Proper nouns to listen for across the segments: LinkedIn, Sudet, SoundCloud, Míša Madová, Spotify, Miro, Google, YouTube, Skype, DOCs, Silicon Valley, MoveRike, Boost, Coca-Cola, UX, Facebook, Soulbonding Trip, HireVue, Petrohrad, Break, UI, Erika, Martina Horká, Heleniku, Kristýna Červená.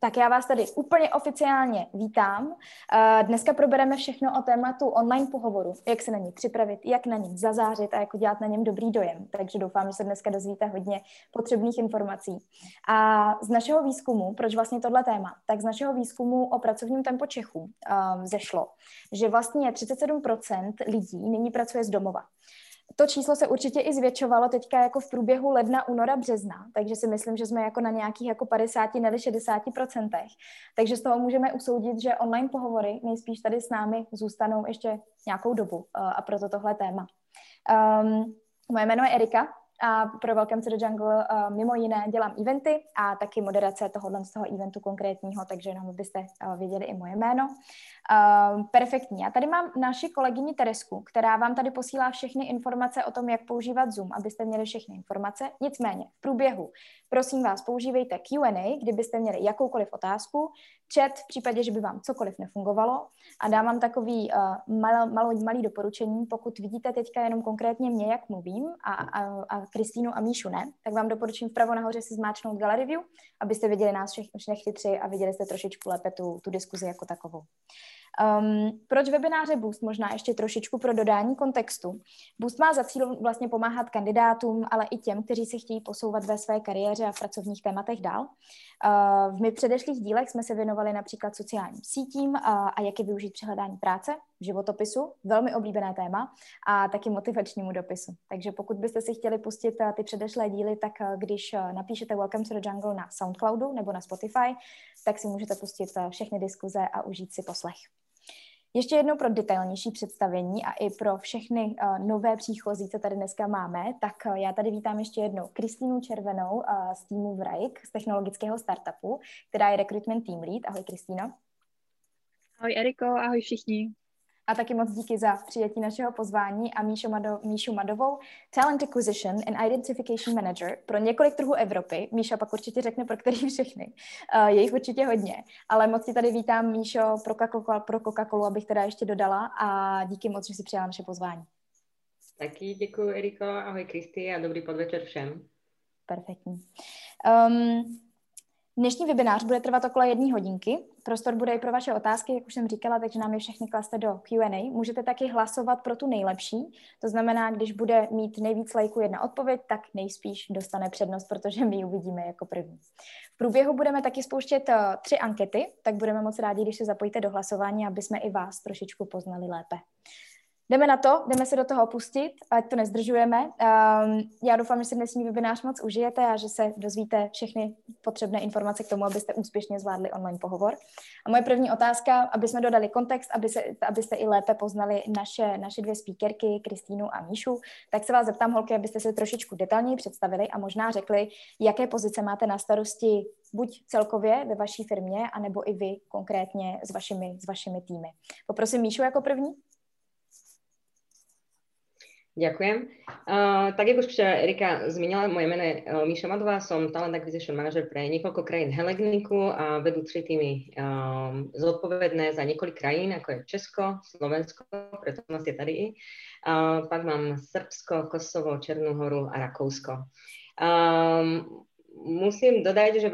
Tak já vás tady úplně oficiálně vítám. Dneska probereme všechno o tématu online pohovoru, jak se na něj připravit, jak na něm zazářit a jak udělat na něm dobrý dojem. Takže doufám, že se dneska dozvíte hodně potřebných informací. A z našeho výzkumu, proč vlastně tohle téma, tak z našeho výzkumu o pracovním tempu Čechů zešlo, že vlastně 37% lidí nyní pracuje z domova. To číslo se určitě i zvětšovalo teďka jako v průběhu ledna, února, března, takže si myslím, že jsme jako na nějakých jako 50 nebo 60%. Takže z toho můžeme usoudit, že online pohovory nejspíš tady s námi zůstanou ještě nějakou dobu a proto tohle téma. Moje jméno je Erika a pro Welcome to the Jungle mimo jiné dělám eventy a taky moderace tohohle z toho eventu konkrétního, takže jenom byste věděli i moje jméno. Perfektní. Já tady mám naši kolegyni Terezku, která vám tady posílá všechny informace o tom, jak používat Zoom, abyste měli všechny informace. Nicméně v průběhu, prosím vás, používejte Q&A, kdybyste měli jakoukoliv otázku, chat v případě, že by vám cokoliv nefungovalo a dám vám takový malý doporučení, pokud vidíte teďka jenom konkrétně mě, jak mluvím a Kristýnu a Míšu ne, tak vám doporučím vpravo nahoře si zmáčknout gallery view, abyste viděli nás všechny tři a viděli jste trošičku lépe tu diskuzi jako takovou. Proč webináře Boost? Možná ještě trošičku pro dodání kontextu. Boost má za cíl vlastně pomáhat kandidátům, ale i těm, kteří se chtějí posouvat ve své kariéře a v pracovních tématech dál. V mých předešlých dílech jsme se věnovali například sociálním sítím a jak je využít při hledání práce, životopisu, velmi oblíbené téma, a taky motivačnímu dopisu. Takže pokud byste si chtěli pustit ty předešlé díly, tak když napíšete Welcome to the Jungle na Soundcloudu nebo na Spotify, tak si můžete pustit všechny diskuze a užít si poslech. Ještě jednou pro detailnější představení a i pro všechny nové příchozí, co tady dneska máme, tak já tady vítám ještě jednou Kristýnu Červenou z týmu MoveRike, z technologického startupu, která je recruitment team lead. Ahoj Kristýno. Ahoj Eriko, ahoj všichni. A taky moc díky za přijetí našeho pozvání a Míšu Madovou, Talent Acquisition and Identification Manager pro několik trhů Evropy. Míša pak určitě řekne, pro který všechny. Je jich určitě hodně, ale moc tě tady vítám, Míšo, pro Coca-Colu, abych teda ještě dodala, a díky moc, že si přijala naše pozvání. Taky děkuji, Eriko, ahoj Kristi a dobrý podvečer všem. Perfektní. Dnešní webinář bude trvat okolo 1 hodinky. Prostor bude i pro vaše otázky, jak už jsem říkala, takže nám je všechny klaste do Q&A. Můžete taky hlasovat pro tu nejlepší, to znamená, když bude mít nejvíc lajků jedna odpověď, tak nejspíš dostane přednost, protože my ji uvidíme jako první. V průběhu budeme taky spouštět 3 ankety, tak budeme moc rádi, když se zapojíte do hlasování, aby jsme i vás trošičku poznali lépe. Jdeme na to, jdeme se do toho pustit, ať to nezdržujeme. Já doufám, že si dnesní webinář moc užijete a že se dozvíte všechny potřebné informace k tomu, abyste úspěšně zvládli online pohovor. A moje první otázka, aby jsme dodali kontext, abyste i lépe poznali naše 2 speakerky, Kristýnu a Míšu, tak se vás zeptám, holky, abyste se trošičku detailněji představili a možná řekli, jaké pozice máte na starosti buď celkově ve vaší firmě, anebo i vy konkrétně s vašimi týmy. Poprosím Míšu jako první. Ďakujem. Tak jak už Erika zmínila, moje meno je Míša Madová, som Talent Acquisition Manager pre niekoľko krajín Heleniku a vedú 3 týmy zodpovedné za niekoľko krajín, ako je Česko, Slovensko, preto nás je tady. Pak mám Srbsko, Kosovo, Černú horu a Rakousko. Musím dodať, že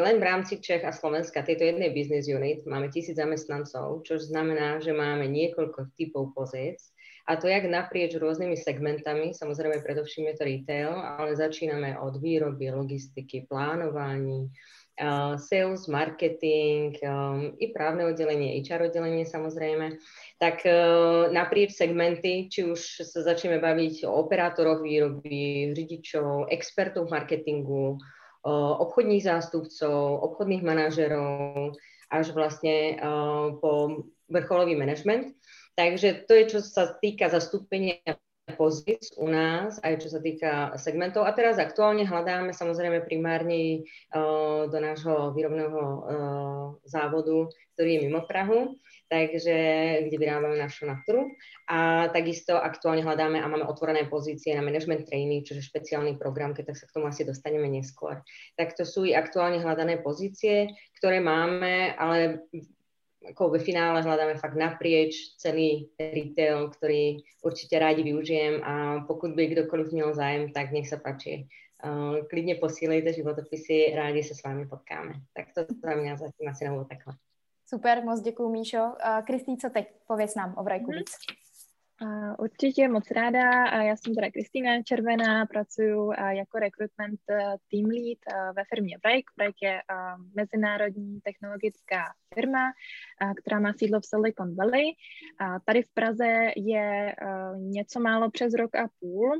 len v rámci Čech a Slovenska tejto jednej business unit máme 1000 zamestnancov, čo znamená, že máme niekoľko typov pozícií. A to jak naprieč rôznymi segmentami, samozrejme predovším je to retail, ale začíname od výroby, logistiky, plánování, sales, marketing, i právne oddelenie, HR oddelenie samozrejme. Tak naprieč segmenty, či už sa začneme baviť o operátoroch výroby, řidičov, expertov v marketingu, obchodných zástupcov, obchodných manažerov, až vlastne po vrcholový management. Takže to je, čo sa týka zastúpenia pozícií u nás, aj čo sa týka segmentov. A teraz aktuálne hľadáme samozrejme primárne do nášho výrobného závodu, ktorý je mimo Prahu, takže kde vyrábame našu naftru. A takisto aktuálne hľadáme a máme otvorené pozície na management training, čo je špeciálny program, keď tak sa k tomu asi dostaneme neskôr. Tak to sú i aktuálne hľadané pozície, ktoré máme, ale ako ve finále hľadáme fakt naprieč celý retail, ktorý určite rádi využijem a pokud by kdokoliv měl zájem, tak nech sa páči. Klidně posílejte životopisy, rádi se s vámi potkáme. Tak to za mě zatím asi nebo takhle. Super, moc děkuju, Míšo. Kristý, co teď? Pověz nám o Vrajku víc. Určitě, moc ráda. Já jsem teda Kristýna Červená, pracuji jako recruitment team lead ve firmě Break. Break je mezinárodní technologická firma, která má sídlo v Silicon Valley. Tady v Praze je něco málo přes rok a půl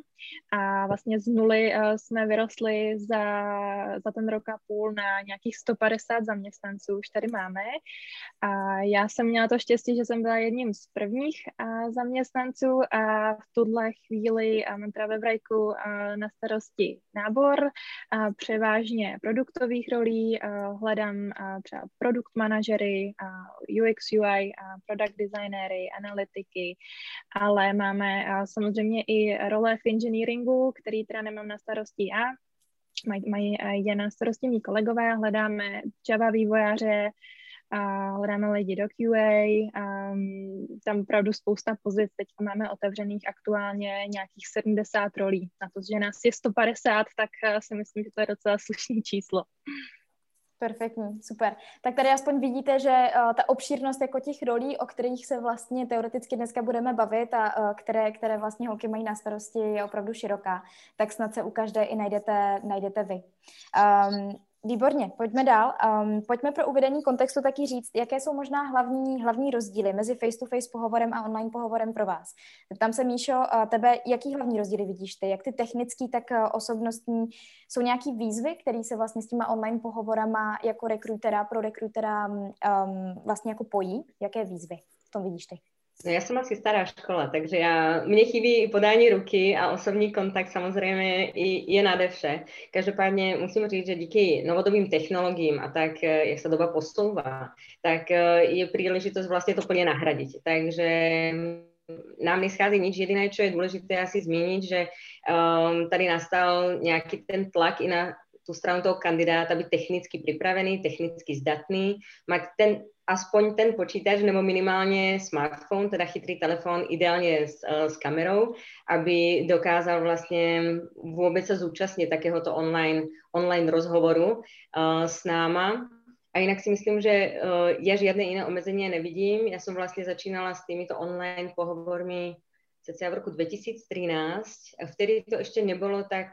a vlastně z nuly jsme vyrostli za ten rok a půl na nějakých 150 zaměstnanců, už tady máme. A já jsem měla to štěstí, že jsem byla jedním z prvních zaměstnanců a v tuhle chvíli mám právě v Rajku na starosti nábor, převážně produktových rolí, hledám třeba produkt manažery, UX, UI, product designéry, analytiky, ale máme samozřejmě i role v engineeringu, který teda nemám na starosti já, mají je na starosti mý kolegové, hledáme Java vývojáře, hledáme lidi do QA, tam opravdu spousta pozic, teď máme otevřených aktuálně nějakých 70 rolí, na to, že nás je 150, tak si myslím, že to je docela slušné číslo. Perfektní, super. Tak tady aspoň vidíte, že ta obšírnost jako těch rolí, o kterých se vlastně teoreticky dneska budeme bavit a které vlastně holky mají na starosti, je opravdu široká. Tak snad se u každé i najdete vy. Výborně, pojďme dál. Pojďme pro uvedení kontextu taky říct, jaké jsou možná hlavní rozdíly mezi face-to-face pohovorem a online pohovorem pro vás. Tam se, Míšo, tebe, jaký hlavní rozdíly vidíš ty? Jak ty technický, tak osobnostní? Jsou nějaký výzvy, které se vlastně s těma online pohovorama jako rekrutera, pro rekrutera vlastně jako pojí? Jaké výzvy v tom vidíš ty? No, já jsem asi stará škola, takže mně chybí i podání ruky a osobní kontakt samozřejmě je nade vše. Každopádně musím říct, že díky novodobým technologiím a tak, jak se doba posouvá, tak je příležitost vlastně to plně nahradit. Takže nám neschází nič. Jediné, co je důležité asi zmínit, že tady nastal nějaký ten tlak i na tu stranu toho kandidáta být technicky připravený, technicky zdatný, mať ten aspoň ten počítač nebo minimálně smartphone, teda chytrý telefon, ideálně s kamerou, aby dokázal vlastně vůbec se zúčastnit takéhoto online rozhovoru s náma. A jinak si myslím, že já žádné jiné omezení nevidím. Já jsem vlastně začínala s těmito online pohovormi cca v roku 2013, vtedy to ještě nebylo tak...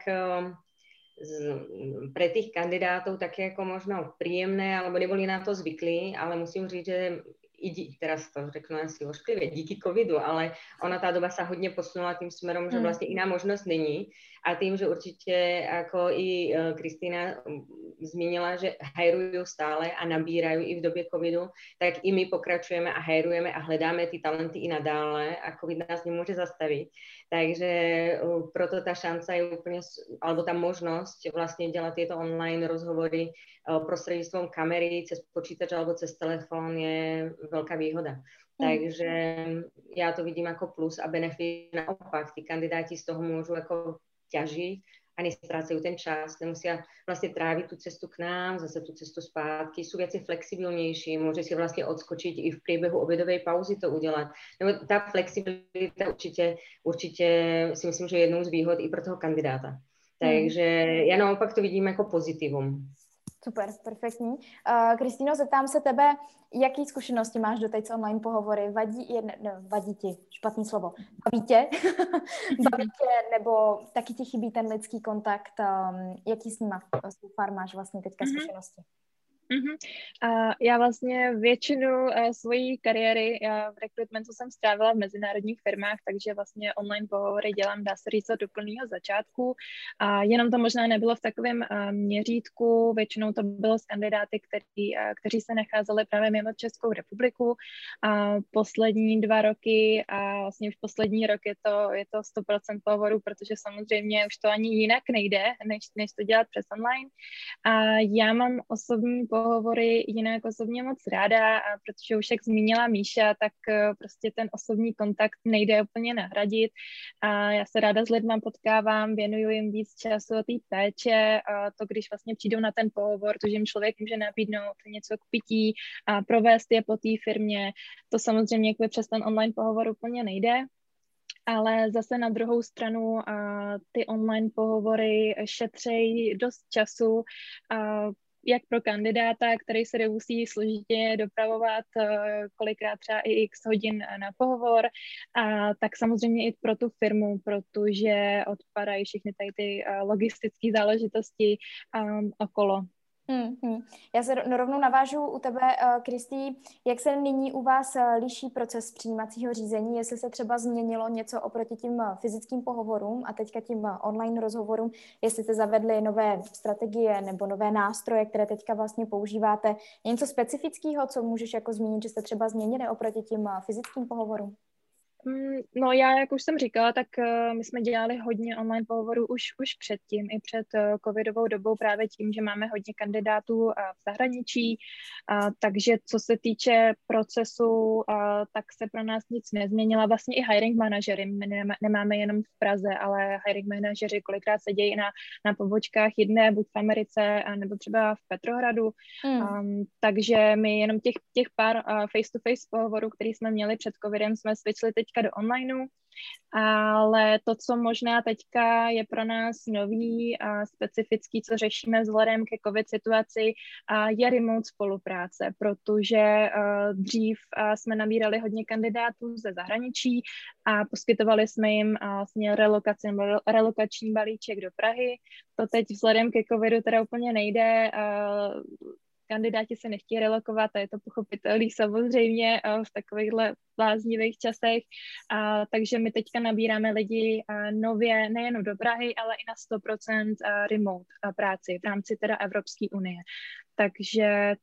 pre tých kandidátov také jako možno príjemné, alebo neboli na to zvyklí, ale musím říct, že teraz to řeknu asi ošklivě, díky covidu, ale ona ta doba se hodně posunula tím směrem, že vlastně jiná možnost není. A tím, že určitě, jako i Kristýna zmínila, že hajrují stále a nabírají i v době covidu, tak i my pokračujeme a hajrujeme a hledáme ty talenty i nadále a covid nás nemůže zastavit. Takže proto ta šance je úplně, alebo ta možnost vlastně dělat tyto online rozhovory prostřednictvím kamery, cez počítač alebo cez telefon je velká výhoda. Takže já to vidím jako plus a benefit. Naopak, ty kandidáti z toho můžou jako těžit a nestrácejí ten čas, nemusí vlastně trávit tu cestu k nám, zase tu cestu zpátky, jsou věci flexibilnější, může si vlastně odskočit i v průběhu obědové pauzy to udělat. Nebo ta flexibilita určitě si myslím, že je jednou z výhod i pro toho kandidáta. Takže já naopak to vidím jako pozitivum. Super, perfektní. Kristýno, zeptám se tebe, jaký zkušenosti máš doteď s online pohovory? Vadí ti, špatný slovo. Baví tě, nebo taky ti chybí ten lidský kontakt? Jaký s nima máš vlastně teďka zkušenosti? Já vlastně většinu svojí kariéry v rekrutmentu jsem strávila v mezinárodních firmách, takže vlastně online pohovory dělám, dá se říct, od úplného začátku. Jenom to možná nebylo v takovém měřítku, většinou to bylo s kandidáty, kteří se nacházeli právě mimo Českou republiku. Poslední 2 roky a vlastně už poslední rok je to 100% pohovorů, protože samozřejmě už to ani jinak nejde, než to dělat přes online. Já mám osobní pohovory jinak osobně moc ráda, a protože už jak zmínila Míša, tak prostě ten osobní kontakt nejde úplně nahradit. A já se ráda s lidma potkávám, věnuju jim víc času o té péče, a to, když vlastně přijdou na ten pohovor, to, že jim člověk může nabídnout něco k pití a provést je po té firmě, to samozřejmě přes ten online pohovor úplně nejde. Ale zase na druhou stranu ty online pohovory šetřejí dost času, jak pro kandidáta, který se musí složitě dopravovat kolikrát třeba i x hodin na pohovor, a tak samozřejmě i pro tu firmu, protože odpadají všechny tady ty logistické záležitosti okolo. Mm-hmm. Já se rovnou navážu u tebe, Kristý, jak se nyní u vás liší proces přijímacího řízení, jestli se třeba změnilo něco oproti tím fyzickým pohovorům a teďka tím online rozhovorům, jestli jste zavedli nové strategie nebo nové nástroje, které teďka vlastně používáte, něco specifického, co můžeš jako zmínit, že jste třeba změnili oproti tím fyzickým pohovorům? No já, jak už jsem říkala, tak my jsme dělali hodně online pohovorů už předtím, i před covidovou dobou právě tím, že máme hodně kandidátů v zahraničí, takže co se týče procesu, tak se pro nás nic nezměnila. Vlastně i hiring manažery, my nemáme jenom v Praze, ale hiring manažeři kolikrát sedějí na pobočkách jedné, buď v Americe, nebo třeba v Petrohradu, takže my jenom těch pár face-to-face pohovorů, který jsme měli před covidem, jsme switchli teď do onlineu, ale to, co možná teďka je pro nás nový a specifický, co řešíme vzhledem ke COVID situaci, je remote spolupráce, protože dřív jsme nabírali hodně kandidátů ze zahraničí a poskytovali jsme jim vlastně relokační balíček do Prahy. To teď vzhledem ke COVIDu teda úplně nejde, kandidáti se nechtějí relokovat a je to pochopitelný samozřejmě v takovýchhle bláznivých časech. Takže my teďka nabíráme lidi nově nejen do Prahy, ale i na 100% remote práci v rámci teda Evropské unie. Takže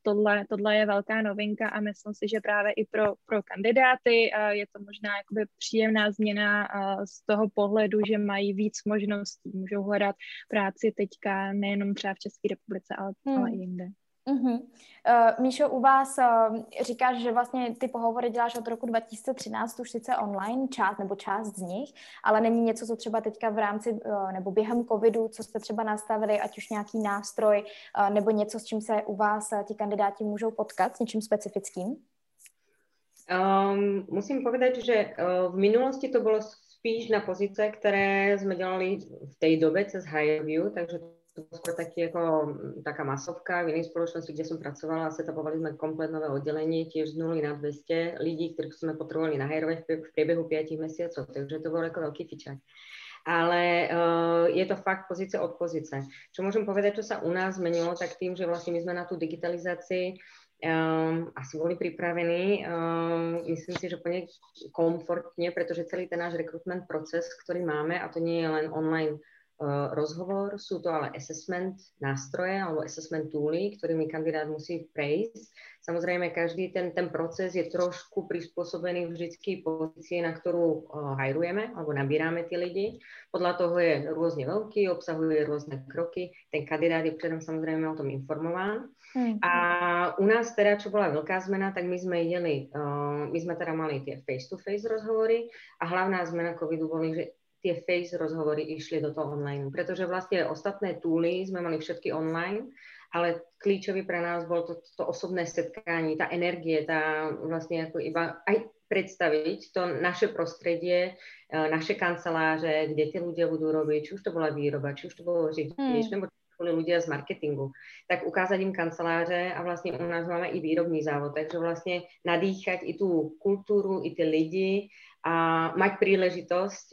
tohle je velká novinka a myslím si, že právě i pro kandidáty je to možná jakoby příjemná změna z toho pohledu, že mají víc možností. Můžou hledat práci teďka nejenom třeba v České republice, ale i jinde. Uhum. Míšo, u vás říkáš, že vlastně ty pohovory děláš od roku 2013, už sice online, část z nich, ale není něco, co třeba teďka v rámci nebo během covidu, co jste třeba nastavili, ať už nějaký nástroj nebo něco, s čím se u vás ti kandidáti můžou potkat, s něčím specifickým? Musím povedať, že v minulosti to bylo spíš na pozice, které jsme dělali v té době cez HireVue, takže to bolo skôr taká masovka v inej spoločnosti, kde som pracovala a setupovali sme komplet nové oddelenie, tiež z 0 na 200 ľudí, ktorých sme potrebovali nahajrovať v priebehu 5 mesiacov, takže to bol ako veľký fičák. Ale je to fakt pozice od pozice. Čo môžem povedať, čo sa u nás zmenilo, tak tým, že vlastne my sme na tú digitalizácii asi boli pripravení. Myslím si, že plne komfortne, pretože celý ten náš rekrutment proces, ktorý máme, a to nie je len online rozhovor, sú to ale assessment nástroje alebo assessment tooly, ktorými kandidát musí prejsť. Samozrejme, každý ten proces je trošku prispôsobený vždycky pozície, na ktorú hajrujeme alebo nabírame tí lidi. Podľa toho je rôzne veľký, obsahuje rôzne kroky. Ten kandidát je predom samozrejme o tom informován. A u nás teda, čo bola veľká zmena, tak my sme teda mali tie face-to-face rozhovory a hlavná zmena covidu boli, že tie face rozhovory išli do toho online, pretože vlastne ostatné túly sme mali všetky online, ale klíčový pre nás bol to osobné setkání, tá energie, tá vlastne ako iba aj predstaviť to naše prostredie, naše kanceláře, kde tie ľudia budú robiť, či už to bola výroba, či už to bolo řidič, nebo boli ľudia z marketingu, tak ukázať im kanceláře a vlastne u nás máme i výrobný závod, takže vlastne nadýchať i tú kultúru, i tie lidi a mať príležitosť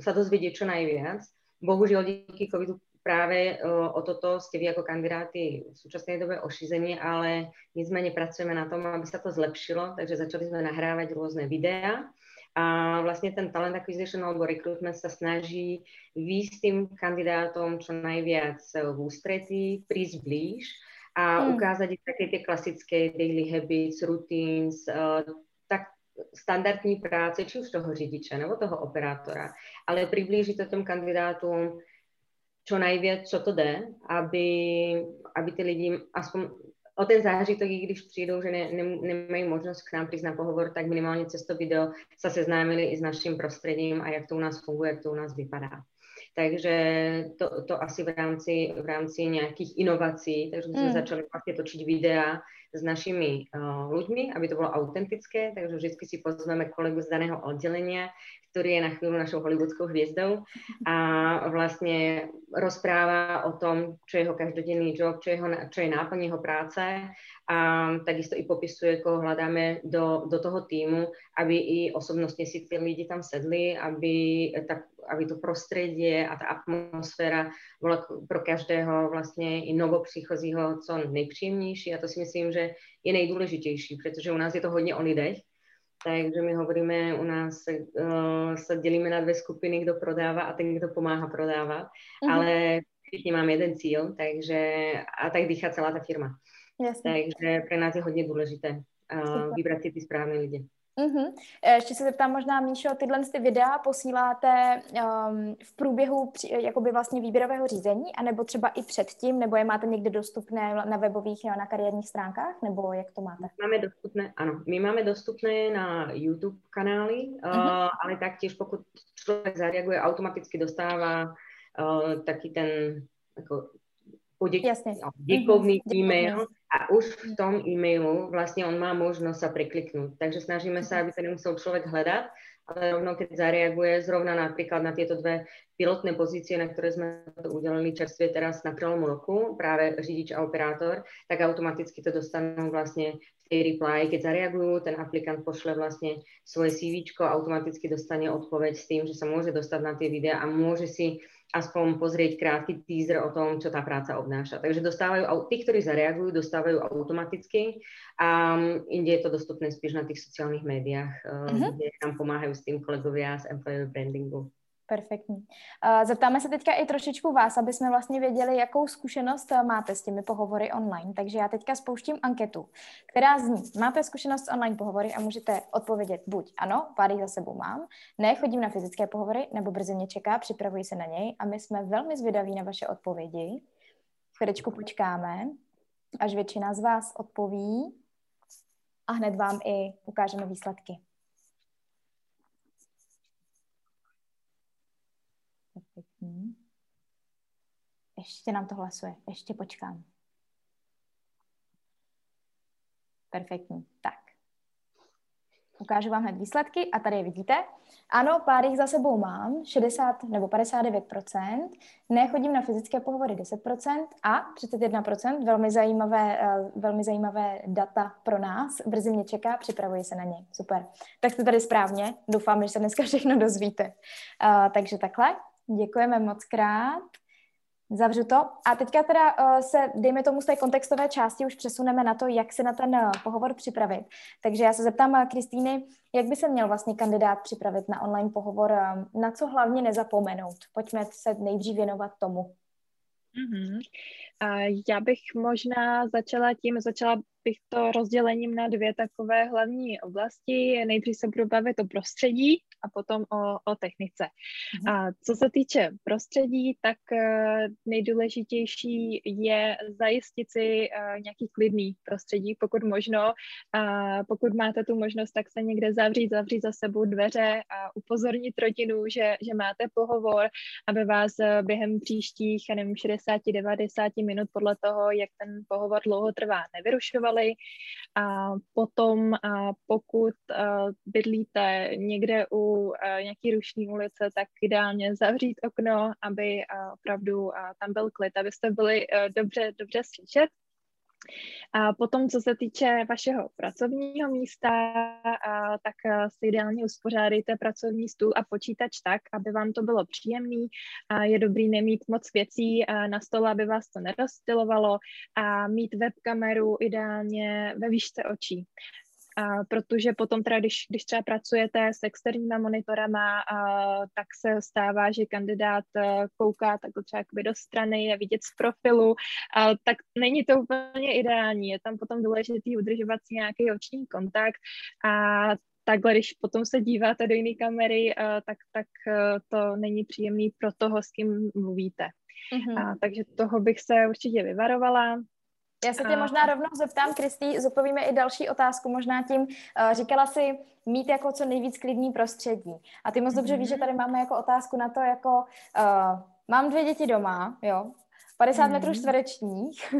sa dozvedieť čo najviac. Bohužiaľ, díky covidu práve o toto ste vy ako kandidáti v súčasnej dobe ošizení, ale my sme nepracujeme na tom, aby sa to zlepšilo, takže začali sme nahrávať rôzne videá. A vlastne ten talent acquisition alebo recruitment sa snaží výjsť tým kandidátom čo najviac v ústretí, prísť blíž a ukázať také tie klasické daily habits, routines, tak standardní práce, či už toho řidiče nebo toho operátora, ale priblížiť to tým kandidátom čo najviac, čo to jde, aby ty lidi aspoň o ten zážitok, i když přijdou, že nemají možnost k nám přijít na pohovor, tak minimálně cez to video se seznámili i s naším prostředím a jak to u nás funguje, jak to u nás vypadá. Takže to asi v rámci nějakých inovací, takže jsme začali vlastně točit videa s našimi ľuďmi, aby to bolo autentické, takže vždy si pozveme kolegu z daného oddelenia, ktorý je na chvíľu našou hollywoodskou hviezdou a vlastne rozpráva o tom, čo je jeho každodenný job, čo je náplň jeho práce a takisto i popisuje, koho hľadáme do toho týmu, aby i osobnostne si tí lidi tam sedli, aby to prostredie a tá atmosféra bola pro každého vlastne i novopříchozího co nejpříjemnější a to si myslím, že je nejdůležitější, pretože u nás je to hodně o lidech. Takže my hovoríme, u nás se dělíme na dvě skupiny, kdo prodává a ten, kdo pomáhá prodávat, ale všichni máme jeden cíl, takže a tak dýchá celá ta firma. Jasně. Takže pro nás je hodně důležité vybrat si ty správné lidi. Uhum. Ještě se zeptám možná, Míšo, tyhle ty videa posíláte v průběhu jakoby vlastně výběrového řízení, anebo třeba i předtím, nebo je máte někde dostupné na webových nebo na kariérních stránkách, nebo jak to máte? Máme dostupné, ano, my máme dostupné na YouTube kanály, ale taktiež pokud člověk zareaguje, automaticky dostává taky ten jako děkovný e-mail a už v tom e-mailu vlastně on má možnost se prikliknout. Takže snažíme se, aby se nemusel člověk hledat, ale rovnou, keď zareaguje zrovna například na tyto dvě pilotné pozície, na které jsme to udělali čerstvě teraz na prelomu roku, právě řidič a operátor, tak automaticky to dostanou vlastně v tej reply. Keď zareagují, ten aplikant pošle vlastně svoje CVčko, automaticky dostane odpověď s tím, že se může dostat na ty videa a může si aspoň pozrieť krátky teaser o tom, čo tá práca obnáša. Takže tí, ktorí zareagujú, dostávajú automaticky a inde je to dostupné spíš na tých sociálnych médiách, kde nám pomáhajú s tým kolegovia z employer brandingu. Perfektní. Zeptáme se teďka i trošičku vás, aby jsme vlastně věděli, jakou zkušenost máte s těmi pohovory online. Takže já teďka spouštím anketu, která zní, máte zkušenost s online pohovory a můžete odpovědět buď ano, pár jich za sebou mám, ne, chodím na fyzické pohovory, nebo brzy mě čeká, připravuji se na něj a my jsme velmi zvědaví na vaše odpovědi. Chviličku počkáme, až většina z vás odpoví a hned vám i ukážeme výsledky. Ještě nám to hlasuje, ještě počkám. Perfektní, tak. Ukážu vám hned výsledky a tady je vidíte. Ano, pár jich za sebou mám, 60 nebo 59%, nechodím na fyzické pohovory 10% a 31%, velmi zajímavé data pro nás, brzy mě čeká, připravuji se na ně, super. Tak jste tady správně, doufám, že se dneska všechno dozvíte. Takže takhle. Děkujeme moc krát. Zavřu to. A teďka teda se, dejme tomu, z té kontextové části už přesuneme na to, jak se na ten pohovor připravit. Takže já se zeptám Kristýny, jak by se měl vlastně kandidát připravit na online pohovor, na co hlavně nezapomenout? Pojďme se nejdřív věnovat tomu. Já bych možná začala bych to rozdělením na dvě takové hlavní oblasti. Nejdřív se budu bavit o prostředí a potom o technice. A co se týče prostředí, tak nejdůležitější je zajistit si nějaký klidný prostředí, pokud možno. Pokud máte tu možnost, tak se někde zavřít za sebou dveře a upozornit rodinu, že máte pohovor, aby vás během příštích, já nevím, 60-90 minut podle toho, jak ten pohovor dlouho trvá, nevyrušovalo. A potom, pokud bydlíte někde u nějaký ruční ulice, tak ideálně zavřít okno, aby opravdu tam byl klid, abyste byli dobře slyšet. A potom, co se týče vašeho pracovního místa, tak si ideálně uspořádejte pracovní stůl a počítač tak, aby vám to bylo příjemný. Je dobrý nemít moc věcí na stole, aby vás to nerozstylovalo a mít webkameru ideálně ve výšce očí. Protože potom teda, když třeba pracujete s externíma monitorama, tak se stává, že kandidát kouká takhle třeba do strany, je vidět z profilu, tak není to úplně ideální. Je tam potom důležitý udržovat si nějaký oční kontakt a takhle, když potom se díváte do jiné kamery, tak to není příjemný pro toho, s kým mluvíte. Takže toho bych se určitě vyvarovala. Já se tě možná rovnou zeptám, Kristý, zodpovíme i další otázku, možná tím říkala si mít jako co nejvíc klidný prostředí. A ty moc dobře víš, že tady máme jako otázku na to, jako mám 2 děti doma, jo, 50 metrů čtverečních,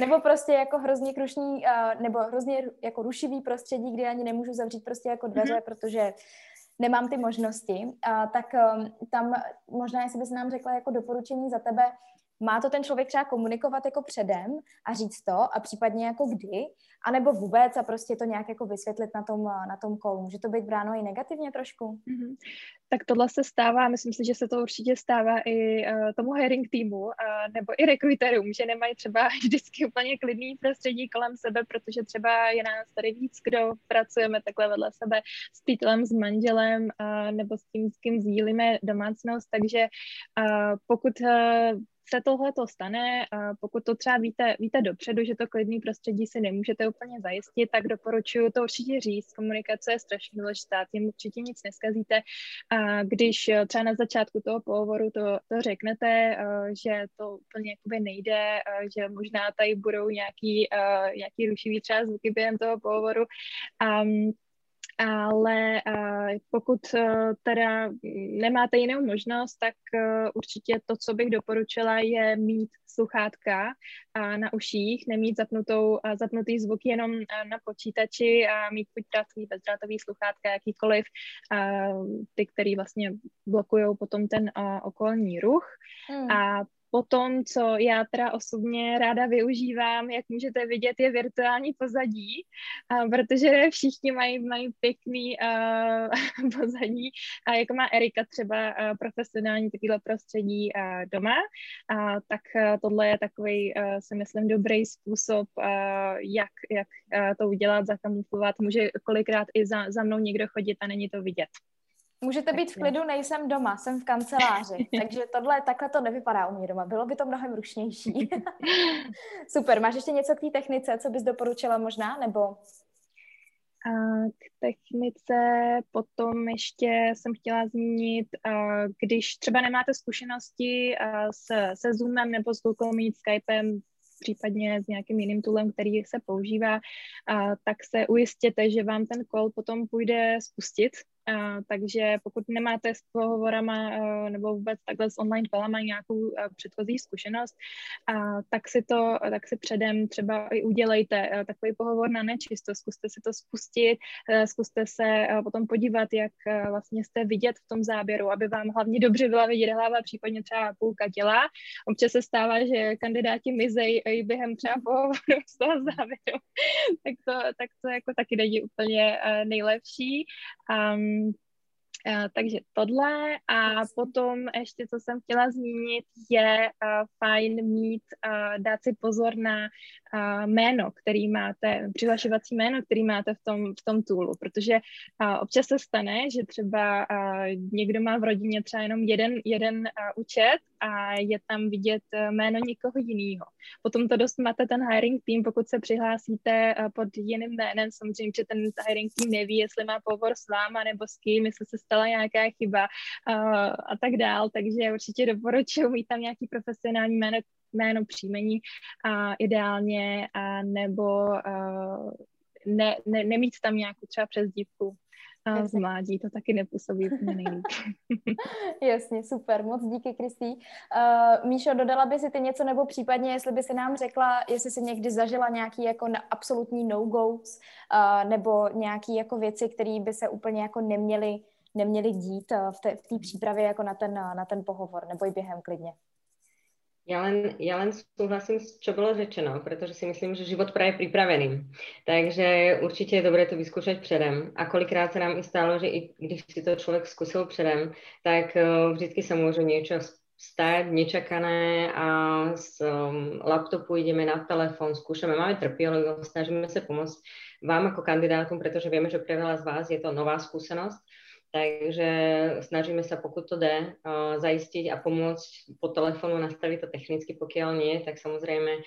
nebo prostě jako hrozně krušný, nebo hrozně jako rušivý prostředí, kde ani nemůžu zavřít prostě jako dveře, protože nemám ty možnosti, tak tam možná, jestli bys nám řekla jako doporučení za tebe, má to ten člověk třeba komunikovat jako předem a říct to a případně jako kdy, anebo vůbec a prostě to nějak jako vysvětlit na tom kolu. Může to být bráno i negativně trošku? Mm-hmm. Tak tohle se stává, myslím si, že se to určitě stává i tomu hiring týmu nebo i rekruterům, že nemají třeba vždycky úplně klidný prostředí kolem sebe, protože třeba je nás tady víc, kdo pracujeme takhle vedle sebe s přítelem, s manželem nebo s tím, s kým sdílíme domácnost, takže pokud se tohle to stane, pokud to třeba víte dopředu, že to klidný prostředí si nemůžete úplně zajistit, tak doporučuji to určitě říct. Komunikace je strašně důležitá, tím určitě nic neskazíte. Když třeba na začátku toho pohovoru to řeknete, že to úplně jakoby nejde, že možná tady budou nějaký rušivý třeba zvuky během toho pohovoru, ale pokud teda nemáte jinou možnost, tak určitě to, co bych doporučila, je mít sluchátka na uších, nemít zapnutý zvuk jenom na počítači a mít buď drátový, bezdrátový sluchátka, jakýkoliv, ty, který vlastně blokují potom ten okolní ruch. A potom, co já teda osobně ráda využívám, jak můžete vidět, je virtuální pozadí, protože všichni mají pěkný pozadí, jako má Erika třeba profesionální takovýhle prostředí doma, tak tohle je takový, si myslím, dobrý způsob, jak to udělat, zakamuflovat. Může kolikrát i za mnou někdo chodit a není to vidět. Můžete být v klidu, nejsem doma, jsem v kanceláři, takže takhle to nevypadá u mě doma, bylo by to mnohem rušnější. Super, máš ještě něco k té technice, co bys doporučila možná, nebo? K technice potom ještě jsem chtěla zmínit, když třeba nemáte zkušenosti se Zoomem nebo s Google Meet, Skypem, případně s nějakým jiným toolem, který se používá, tak se ujistěte, že vám ten call potom půjde spustit. Takže pokud nemáte s pohovorama nebo vůbec takhle s online callama nějakou předchozí zkušenost, tak si předem třeba i udělejte takový pohovor na nečisto, zkuste si to spustit, zkuste se potom podívat, jak vlastně jste vidět v tom záběru, aby vám hlavně dobře byla vidět hlava, případně třeba půlka těla. Občas se stává, že kandidáti mizejí i během třeba pohovoru z toho záběru, tak to jako taky není úplně nejlepší. Takže tohle a potom ještě, co jsem chtěla zmínit, je fajn mít, dát si pozor na jméno, který máte, přihlašovací jméno, který máte v tom toolu, protože občas se stane, že třeba někdo má v rodině třeba jenom jeden účet a je tam vidět jméno někoho jiného. Potom to dost máte ten hiring team, pokud se přihlásíte pod jiným jménem, samozřejmě, že ten hiring team neví, jestli má pohovor s váma nebo s kým, jestli se stala nějaká chyba a tak dál, takže určitě doporučuji mít tam nějaký profesionální jméno příjmení ideálně, nebo nemít tam nějakou třeba přezdívku z mládí, to taky nepůsobí úplně nejlíp. Jasně, super, moc díky, Kristý. Míšo, dodala by si ty něco, nebo případně, jestli by si nám řekla, jestli si někdy zažila nějaký jako absolutní no-goes, nebo nějaký jako věci, které by se úplně jako neměly dít v té přípravě jako na ten pohovor, nebo i během klidně. Ja len súhlasím s čo bolo řečeno, pretože si myslím, že život praje pripraveným. Takže určite je dobré to vyskúšať předem. A kolikrát sa nám i stalo, že i když si to človek skúsil předem, tak vždycky sa môže niečo stať nečakané a z laptopu ideme na telefon, skúšame, máme trpělivost, snažíme sa pomôcť vám ako kandidátom, pretože vieme, že pre veľa z vás je to nová skúsenosť. Takže snažíme sa, pokud to dá, zaistiť a pomôcť po telefónu nastaviť to technicky, pokiaľ nie, tak samozrejme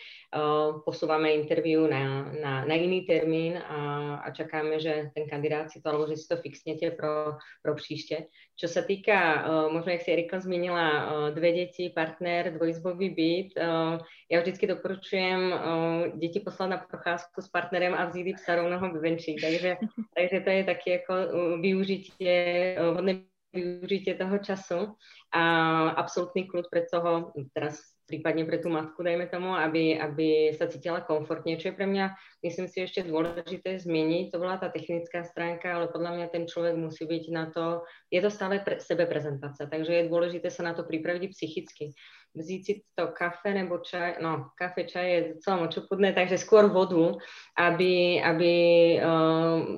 posúvame interview na iný termín a čakáme, že ten kandidát si to, alebo že si to fixnete pro příště. Čo sa týka, možno jak si Erika zmenila, dve deti, partner, dvojizbový byt, ja vždycky doporučujem deti poslať na procházku s partnerem a vzít i psa rovno ho vyvenčí. Takže to je také ako využitie, hodné využitie toho času a absolútny kľud pre toho, teraz prípadne pre tú matku, dajme tomu, aby sa cítila komfortne, čo je pre mňa, myslím si, ešte dôležité zmieniť. To bola tá technická stránka, ale podľa mňa ten človek musí byť na to, je to stále sebeprezentácia, takže je dôležité sa na to pripraviť psychicky. Vzít si to kafe nebo čaj, no kafe, čaj je docela močopudné, takže skôr vodu, aby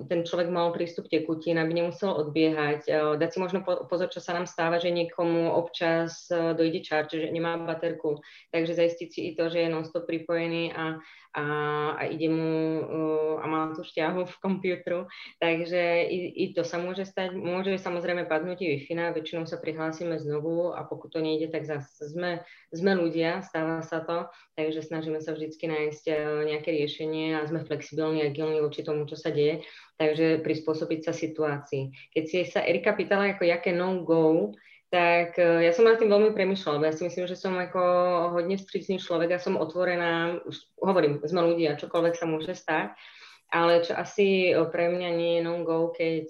ten človek mal prístup tekutín, aby nemusel odbiehať. Dať si možno pozor, čo sa nám stáva, že niekomu občas dojde čarč, že nemá baterku, takže zaistiť si i to, že je non-stop pripojený a ide mu a má tú šťahu v kompútru, takže i to sa môže stať. Môže samozrejme padnúť i Wi-Fi, väčšinou sa prihlásime znovu a pokud to nejde, tak zase sme ľudia, stáva sa to, takže snažíme sa vždycky nájsť nejaké riešenie a sme flexibilní, agilní voči tomu, čo sa deje, takže prispôsobiť sa situácii. Keď si sa Erika pýtala, ako jaké no-go, tak ja som nad tým veľmi premýšľala. Ja si myslím, že som ako hodne vstřícný človek a som otvorená, hovorím, sme ľudia, čokoľvek sa môže stať, ale čo asi pre mňa nie je no-go, keď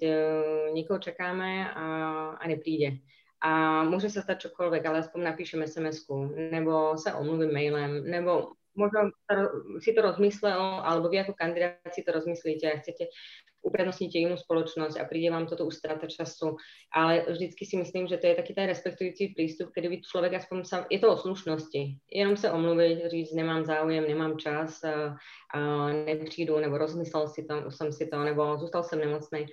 niekoho čakáme a nepríde. A môže sa stať čokoľvek, ale aspoň napíšem SMS-ku, nebo sa omluvím mailem, nebo možno si to rozmyslel, alebo vy ako kandidát si to rozmyslíte a chcete uprednostniť inú spoločnosť a príde vám toto ústrata času. Ale vždycky si myslím, že to je taký ten respektujúci prístup, kedy by človek aspoň sa... Je to o slušnosti. Jenom sa omluviť, říct, nemám záujem, nemám čas, nepřijdu, nebo rozmyslel som si to, nebo zůstal som nemocnej.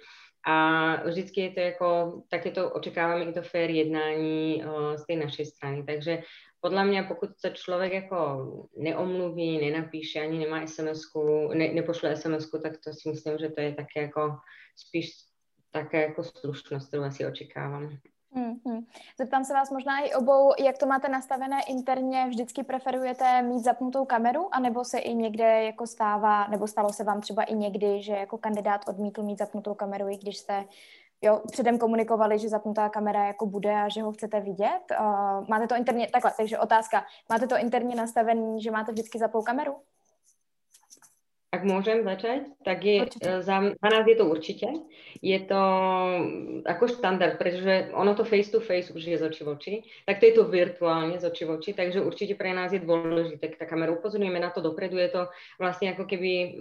A vždycky je to jako, taky to očekáváme i to fair jednání z té naší strany. Takže podle mě, pokud se člověk jako neomluví, nenapíše, ani nemá SMS-ku, nepošle SMS-ku, tak to si myslím, že to je taky jako spíš také jako slušnost, kterou asi očekáváme. Zeptám se vás možná i obou, jak to máte nastavené interně, vždycky preferujete mít zapnutou kameru, anebo se i někde jako stává, nebo stalo se vám třeba i někdy, že jako kandidát odmítl mít zapnutou kameru, i když jste předem komunikovali, že zapnutá kamera jako bude a že ho chcete vidět. Máte to interně, takhle, takže otázka, máte to interně nastavený, že máte vždycky zapnou kameru? Ak môžem začať, tak za nás je to určite. Je to ako štandard, pretože ono to face to face už je z oči v oči, tak to je to virtuálne z oči v oči, takže určite pre nás je dôležité. Tá kamera, upozorňujeme na to dopredu, je to vlastne ako keby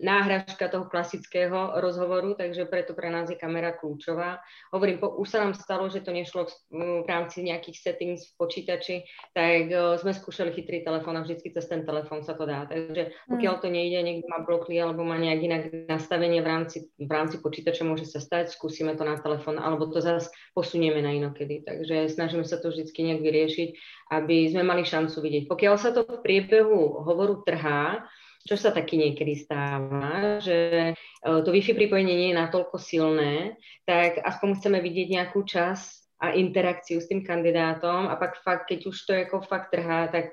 náhražka toho klasického rozhovoru, takže preto pre nás je kamera kľúčová. Hovorím, už sa nám stalo, že to nešlo v rámci nejakých settings v počítači, tak sme skúšali chytrý telefón a vždycky cez ten telefón sa to dá. Takže pokiaľ to nejde, má blokli alebo má nejak inak nastavenie v rámci počítača, môže sa stať, skúsime to na telefon, alebo to zase posunieme na inokedy. Takže snažíme sa to vždycky nejak vyriešiť, aby sme mali šancu vidieť. Pokiaľ sa to v priebehu hovoru trhá, čo sa taky niekedy stáva, že to Wi-Fi pripojenie nie je natoľko silné, tak aspoň chceme vidieť nejakú čas a interakciu s tým kandidátom a pak fakt, keď už to jako fakt trhá, tak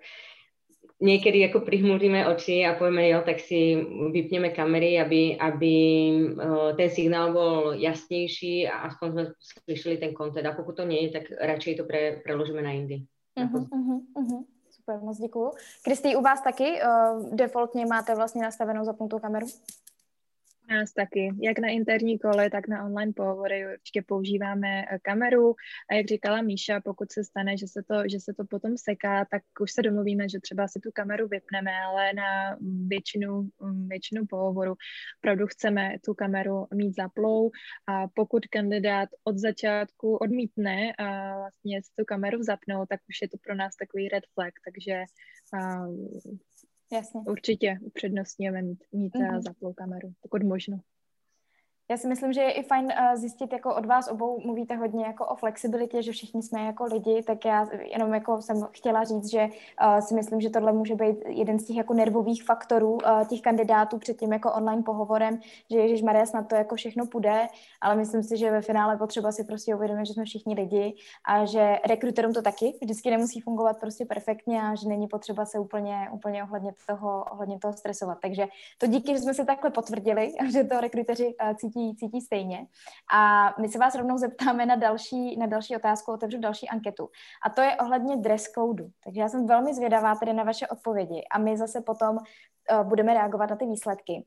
niekedy ako prihmúrime oči a povieme, jo, tak si vypneme kamery, aby ten signál bol jasnejší a aspoň sme slyšeli ten kontent. A pokud to nie je, tak radšej to preložíme na jindy. Super, moc děkuju. Kristý, u vás taky defaultně máte vlastně nastavenou zapnutou kameru? U nás taky. Jak na interní kole, tak na online pohovory určitě používáme kameru a jak říkala Míša, pokud se stane, že se to potom seká, tak už se domluvíme, že třeba si tu kameru vypneme, ale na většinu pohovoru opravdu chceme tu kameru mít zaplou a pokud kandidát od začátku odmítne a vlastně tu kameru zapnou, tak už je to pro nás takový red flag, takže jasně. Určitě upřednostňujeme mít zaplou kameru, pokud možno. Já si myslím, že je i fajn zjistit, jako od vás obou mluvíte hodně jako o flexibilitě, že všichni jsme jako lidi, tak já jenom jako jsem chtěla říct, že si myslím, že tohle může být jeden z těch jako nervových faktorů těch kandidátů před tím jako online pohovorem, že ježišmarja, snad to jako všechno půjde, ale myslím si, že ve finále potřeba si prostě uvědomit, že jsme všichni lidi a že rekruterům to taky vždycky nemusí fungovat prostě perfektně a že není potřeba se úplně ohledně toho stresovat. Takže to díky, že jsme se takhle potvrdili, že to rekruteři cítí stejně. A my se vás rovnou zeptáme na další otázku, otevřu další anketu. A to je ohledně dress code. Takže já jsem velmi zvědavá tedy na vaše odpovědi a my zase potom budeme reagovat na ty výsledky.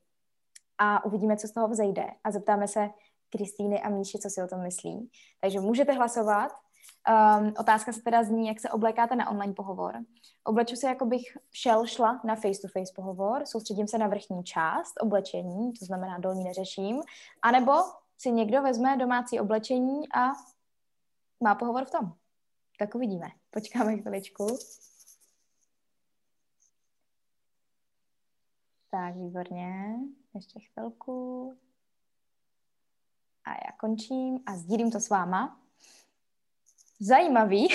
A uvidíme, co z toho vzejde. A zeptáme se Kristýny a Míši, co si o tom myslí. Takže můžete hlasovat. Otázka se teda zní, jak se oblékáte na online pohovor. Obleču se, jako bych šla na face-to-face pohovor, soustředím se na vrchní část oblečení, to znamená dolní neřeším, anebo si někdo vezme domácí oblečení a má pohovor v tom. Tak uvidíme. Počkáme chviličku. Tak, výborně. Ještě chvilku. A já končím a sdílím to s váma. Zajímavý.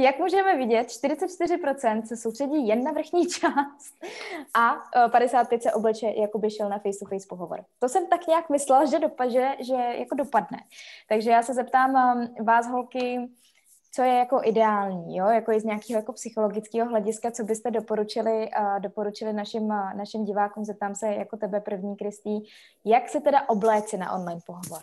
Jak můžeme vidět, 44% se soustředí jen na vrchní část a 55% se obleče, jako by šel na face-to-face pohovor. To jsem tak nějak myslela, že jako dopadne. Takže já se zeptám vás, holky, co je jako ideální, jo? Jako z nějakého jako psychologického hlediska, co byste doporučili našim divákům. Zeptám se jako tebe první, Kristý, jak se teda obléci na online pohovor?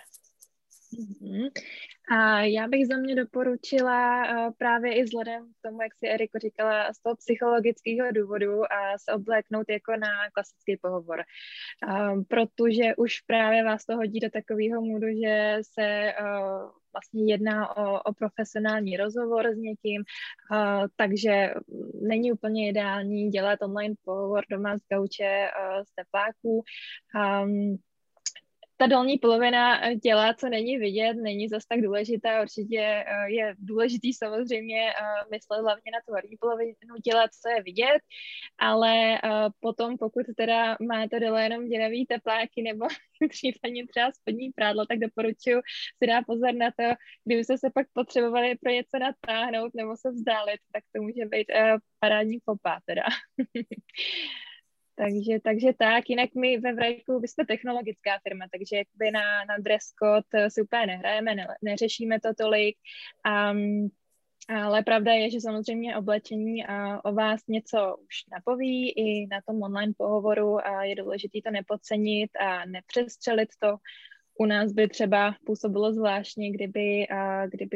A já bych za mě doporučila právě i vzhledem k tomu, jak si Eriko říkala, z toho psychologického důvodu a se obléknout jako na klasický pohovor. Protože už právě vás to hodí do takového můdu, že se vlastně jedná o profesionální rozhovor s někým, takže není úplně ideální dělat online pohovor doma z gauče z tepláků. Ta dolní polovina těla, co není vidět, není zas tak důležitá. Určitě je důležitý samozřejmě myslet hlavně na tu horní polovinu těla, co je vidět, ale potom, pokud teda máte dole jenom děravý tepláky nebo případně třeba spodní prádlo, tak doporučuji si dát pozor na to, kdybyste se pak potřebovali pro něco natáhnout nebo se vzdálit, tak to může být parádní popá teda. Takže tak, jinak my ve Vrajku, vy jste technologická firma, takže jakoby na dress code si úplně nehrajeme, neřešíme to tolik, ale pravda je, že samozřejmě oblečení o vás něco už napoví i na tom online pohovoru a je důležité to nepodcenit a nepřestřelit to. U nás by třeba působilo zvláštně, kdyby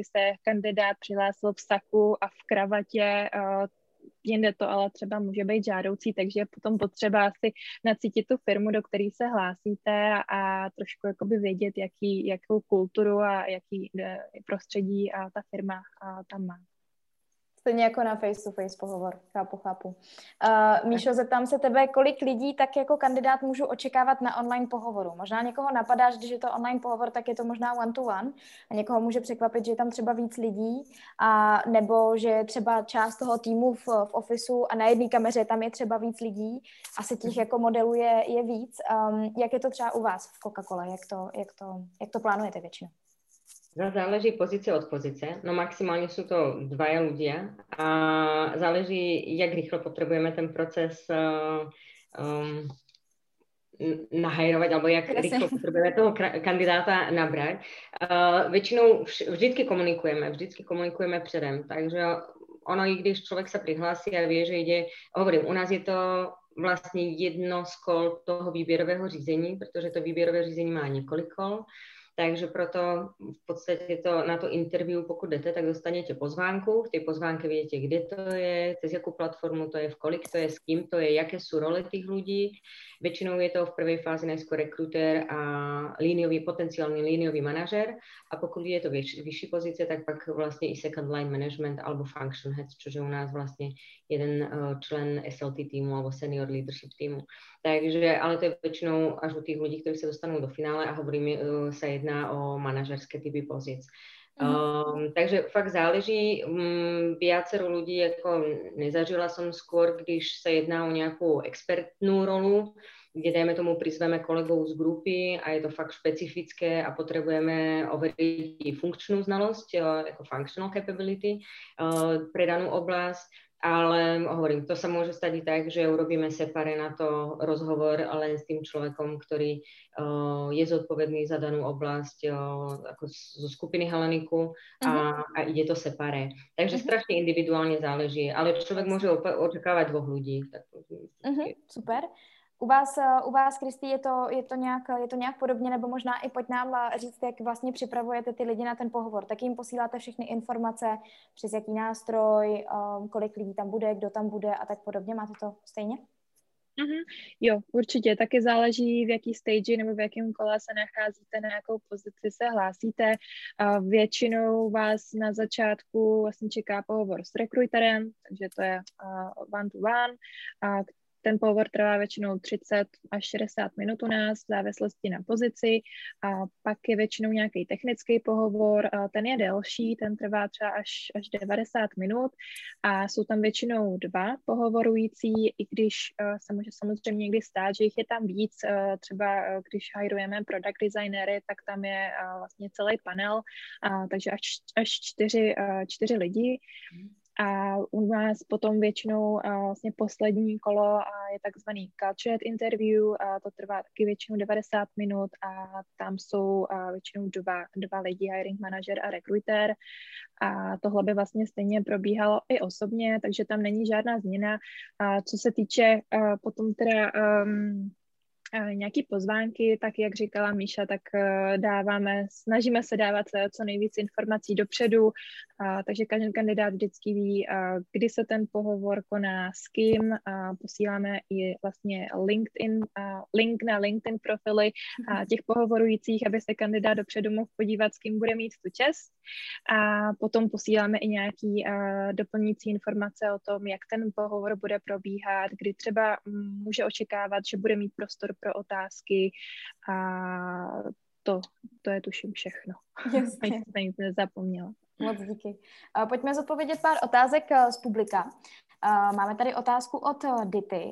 se kandidát přihlásil v saku a v kravatě, jinde to ale třeba může být žádoucí, takže je potom potřeba si nacítit tu firmu, do které se hlásíte a trošku jakoby vědět, jakou kulturu a jaký prostředí a ta firma tam má. Stejně jako na face-to-face pohovor, chápu. Míšo, zeptám se tebe, kolik lidí tak jako kandidát můžu očekávat na online pohovoru? Možná někoho napadá, že když je to online pohovor, tak je to možná one-to-one a někoho může překvapit, že je tam třeba víc lidí a nebo že je třeba část toho týmu v ofisu a na jedné kameře tam je třeba víc lidí. Asi těch jako modelů je víc. Jak je to třeba u vás v Coca-Cole? Jak to plánujete většinou? Záleží pozice od pozice, no maximálne sú to dvaja ľudia a záleží, jak rýchlo potrebujeme ten proces nahajrovať, alebo jak rýchlo potrebujeme toho kandidáta nabrať. Väčšinou vždycky komunikujeme předem, takže ono, i když človek sa prihlásí a vie, že ide, hovorím, u nás je to vlastne jedno z kol toho výbierového řízení, pretože to výbierové řízení má několik kol. Takže proto v podstatě na to interview, pokud jdete, tak dostanete pozvánku. V té pozvánce vidíte, kde to je, cez jakou platformu to je, v kolik to je, s kým to je, jaké jsou role těch lidí. Většinou je to v prvé fázi najskôr rekrutér a potenciálny líniový manažer. A pokud je to vyšší pozice, tak pak vlastně i second line management alebo function head, což je u nás vlastně jeden člen SLT týmu alebo senior leadership týmu. Takže, ale to je většinou až u těch lidí, kteří se dostanou do finále a hovorím, se jedná o manažerské typy pozic. Takže fakt záleží. Viacero ľudí, jako nezažila som skôr, když se jedná o nějakou expertnú rolu, kde dajme tomu prizveme kolegov z grupy a je to fakt špecifické a potrebujeme overiť i funkčnú znalosť, jako functional capability pre danú oblasť. Ale hovorím, to sa môže stať i tak, že urobíme separé na to rozhovor len s tým človekom, ktorý je zodpovedný za danú oblasť ako zo skupiny Heleniku a ide to separé. Takže strašne individuálne záleží, ale človek môže očakávať dvoch ľudí. Super. U vás, Kristý, je to nějak podobně, nebo možná i pojď nám říct, jak vlastně připravujete ty lidi na ten pohovor. Tak jim posíláte všechny informace, přes jaký nástroj, kolik lidí tam bude, kdo tam bude a tak podobně. Máte to stejně? Mm-hmm. Jo, určitě. Taky záleží, v jaký stage nebo v jakém kole se nacházíte, na jakou pozici se hlásíte. Většinou vás na začátku vlastně čeká pohovor s rekruterem, takže to je one to one. Ten pohovor trvá většinou 30 až 60 minut u nás v závislosti na pozici a pak je většinou nějaký technický pohovor, ten je delší, ten trvá třeba až 90 minut a jsou tam většinou dva pohovorující, i když se může samozřejmě někdy stát, že jich je tam víc, třeba když hajrujeme product designery, tak tam je vlastně celý panel, takže až čtyři lidi. A u nás potom většinou vlastně poslední kolo je takzvaný culture interview, to trvá taky většinou 90 minut a tam jsou většinou dva lidi, hiring manažer a recruiter. A tohle by vlastně stejně probíhalo i osobně, takže tam není žádná změna. Co se týče potom teda nějaké pozvánky, tak jak říkala Míša, tak snažíme se dávat co nejvíc informací dopředu, takže každý kandidát vždycky ví, kdy se ten pohovor koná, s kým, posíláme i vlastně link na LinkedIn profily těch pohovorujících, aby se kandidát dopředu mohl podívat, s kým bude mít tu čest. A potom posíláme i nějaké doplňující informace o tom, jak ten pohovor bude probíhat, kdy třeba může očekávat, že bude mít prostor pro otázky a to je tuším všechno. Jasně. Jsem se nic nezapomněla. Moc díky. Pojďme zodpovědět pár otázek z publika. Máme tady otázku od Dity.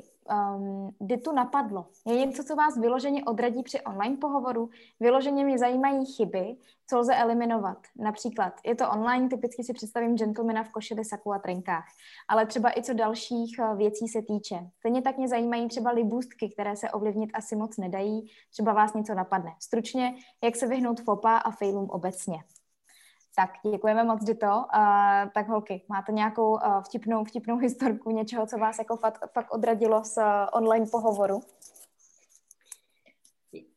Ditu napadlo. Je něco, co vás vyloženě odradí při online pohovoru? Vyloženě mě zajímají chyby, co lze eliminovat. Například, je to online, typicky si představím gentlemana v košili, saku a trenkách. Ale třeba i co dalších věcí se týče. Stejně tak mě zajímají třeba libůstky, které se ovlivnit asi moc nedají. Třeba vás něco napadne. Stručně, jak se vyhnout fopa a failům obecně. Tak, děkujeme moc, Dito. Tak holky, máte nějakou vtipnou historku, něčeho, co vás jako fakt odradilo z online pohovoru?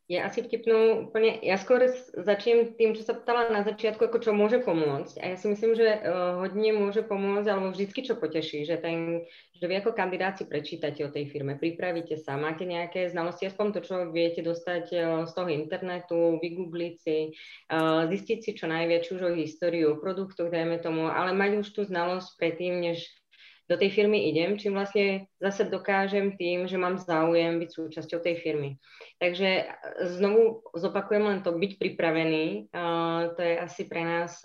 Ja asi vtipnú úplne, ja skôr začnem tým, čo sa ptala na začiatku, ako čo môže pomôcť. A ja si myslím, že hodne môže pomôcť, alebo vždycky čo poteší, že vy ako kandidát si prečítate o tej firme, pripravíte sa, máte nejaké znalosti, aspoň to, čo viete dostať z toho internetu, vygoogliť si, zistiť si čo najviac, či už o históriu, o produktoch, dajme tomu, ale mať už tú znalosť predtým, než do tej firmy idem, čím vlastne zase dokážem tým, že mám záujem byť súčasťou tej firmy. Takže znovu zopakujem len to, byť pripravený, to je asi pre nás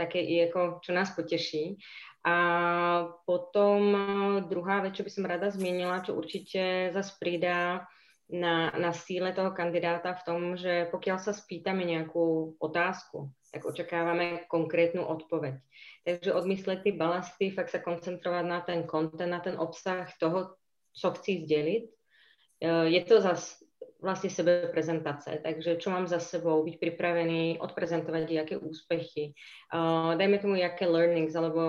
také i ako, čo nás poteší. A potom druhá vec, čo by som rada zmienila, čo určite zase pridá na síle toho kandidáta v tom, že pokiaľ sa spýtame nejakú otázku, tak očakávame konkrétnu odpoveď. Takže odmyslet ty balasty, fakt sa koncentrovat na ten content, na ten obsah toho, co chci sdělit. Je to zase vlastně sebeprezentace, takže čo mám za sebou, být připravený, odprezentovat jaké úspěchy, dejme tomu, jaké learnings, alebo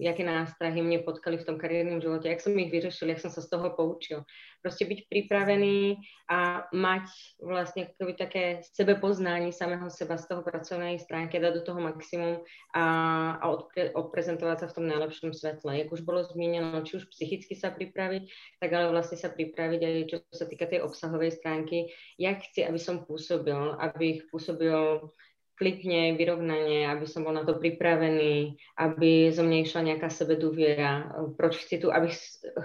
jaké nástrahy mě potkaly v tom kariérním životě, jak jsem jich vyřešil, jak jsem se z toho poučil. Prostě být připravený a mať vlastně také sebepoznání samého seba z toho pracovné stránky, dát do toho maximum a odprezentovat se v tom nejlepším světle. Jak už bylo zmíněno, či už psychicky se připravit, tak ale vlastně se připravit i čo se týká té obsahové stránky, jak chci, aby som pôsobil, abych pôsobil klidne, vyrovnanie, aby som bol na to pripravený, aby zo mne išla nejaká sebedúviera, proč chci tu, abych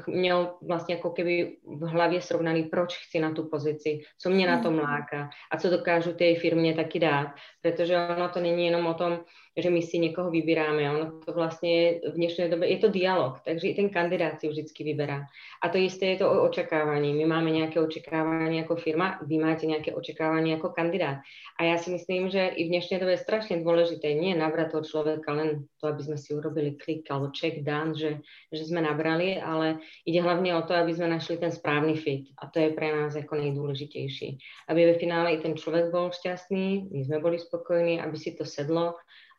měl vlastne ako keby v hlavě srovnaný, proč chci na tú pozici, co mne na to láka a co dokážu tej firmě taky dát, pretože ono to není jenom o tom, že my si někoho vybíráme. Ono to vlastně v dnešní době, je to dialog, takže i ten kandidát si vždycky vyberá. A to jisté je to o očekávání. My máme nějaké očekávání jako firma, vy máte nějaké očekávání jako kandidát. A já si myslím, že i v dnešní době je strašně důležité nie nabrať toho člověka, len to, aby jsme si urobili klik alebo check down, že jsme nabrali, ale jde hlavně o to, aby jsme našli ten správný fit. A to je pro nás jako nejdůležitější. Aby ve finále i ten člověk byl šťastný, my jsme byli spokojení, aby si to sedlo.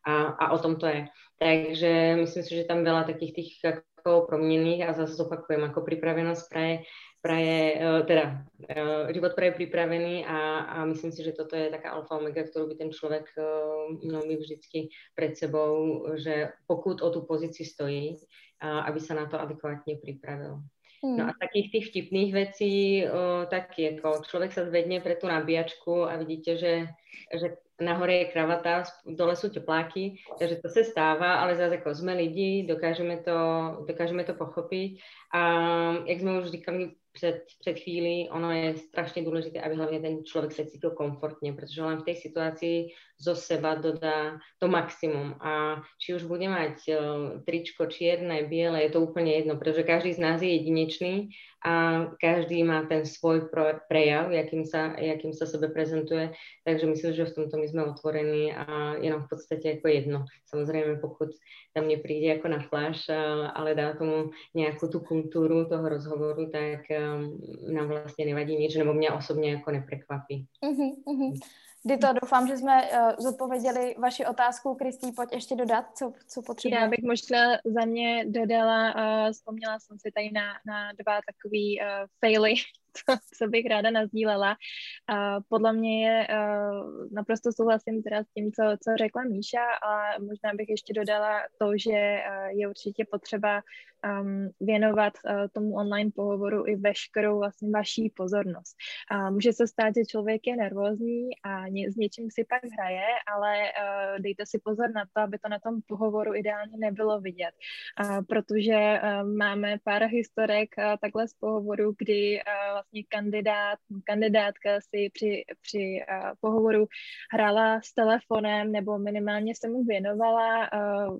A o tom to je. Takže myslím si, že tam veľa takých tých jako proměnných a zase zopakujem, jako připravenost život praje připravený a myslím si, že toto je taká alfa omega, kterou by ten člověk měl mít vždycky před sebou, že pokud o tu pozici stojí, aby se na to adekvátně připravil. No a takých tých vtipných vecí, taky jako člověk se zvedne pre tu nabíjačku a vidíte, že nahoře je kravata, dole jsou tepláky, takže to se stává, ale zase jako jsme lidi, dokážeme to pochopit a jak jsme už říkali před chvílí, ono je strašně důležité, aby hlavně ten člověk se cítil komfortně, protože len v té situaci zo seba dodá to maximum a či už bude mať tričko čierne, biele, je to úplně jedno, protože každý z nás je jedinečný a každý má ten svůj prejav, jakým se sebe prezentuje, takže myslím, že v tomto my jsme otvorení a jenom v podstatě jako jedno. Samozřejmě pokud tam nepríde jako na flash, ale dá tomu nějakou tu kulturu toho rozhovoru, tak nám vlastně nevadí nič, nebo mě osobně jako neprekvapí. Dito, doufám, že jsme zodpověděli vaši otázku. Kristý, pojď ještě dodat, co potřebujeme. Já bych možná za mě dodala, vzpomněla jsem si tady na dva takový faily, co bych ráda nazdílela. Podle mě je, naprosto souhlasím teda s tím, co řekla Míša, ale možná bych ještě dodala to, že je určitě potřeba věnovat tomu online pohovoru i veškerou vlastně vaší pozornost. Může se stát, že člověk je nervózní a s něčím si pak hraje, ale dejte si pozor na to, aby to na tom pohovoru ideálně nebylo vidět, protože máme pár historek takhle z pohovoru, kdy vlastně kandidátka si při pohovoru hrála s telefonem nebo minimálně se mu věnovala,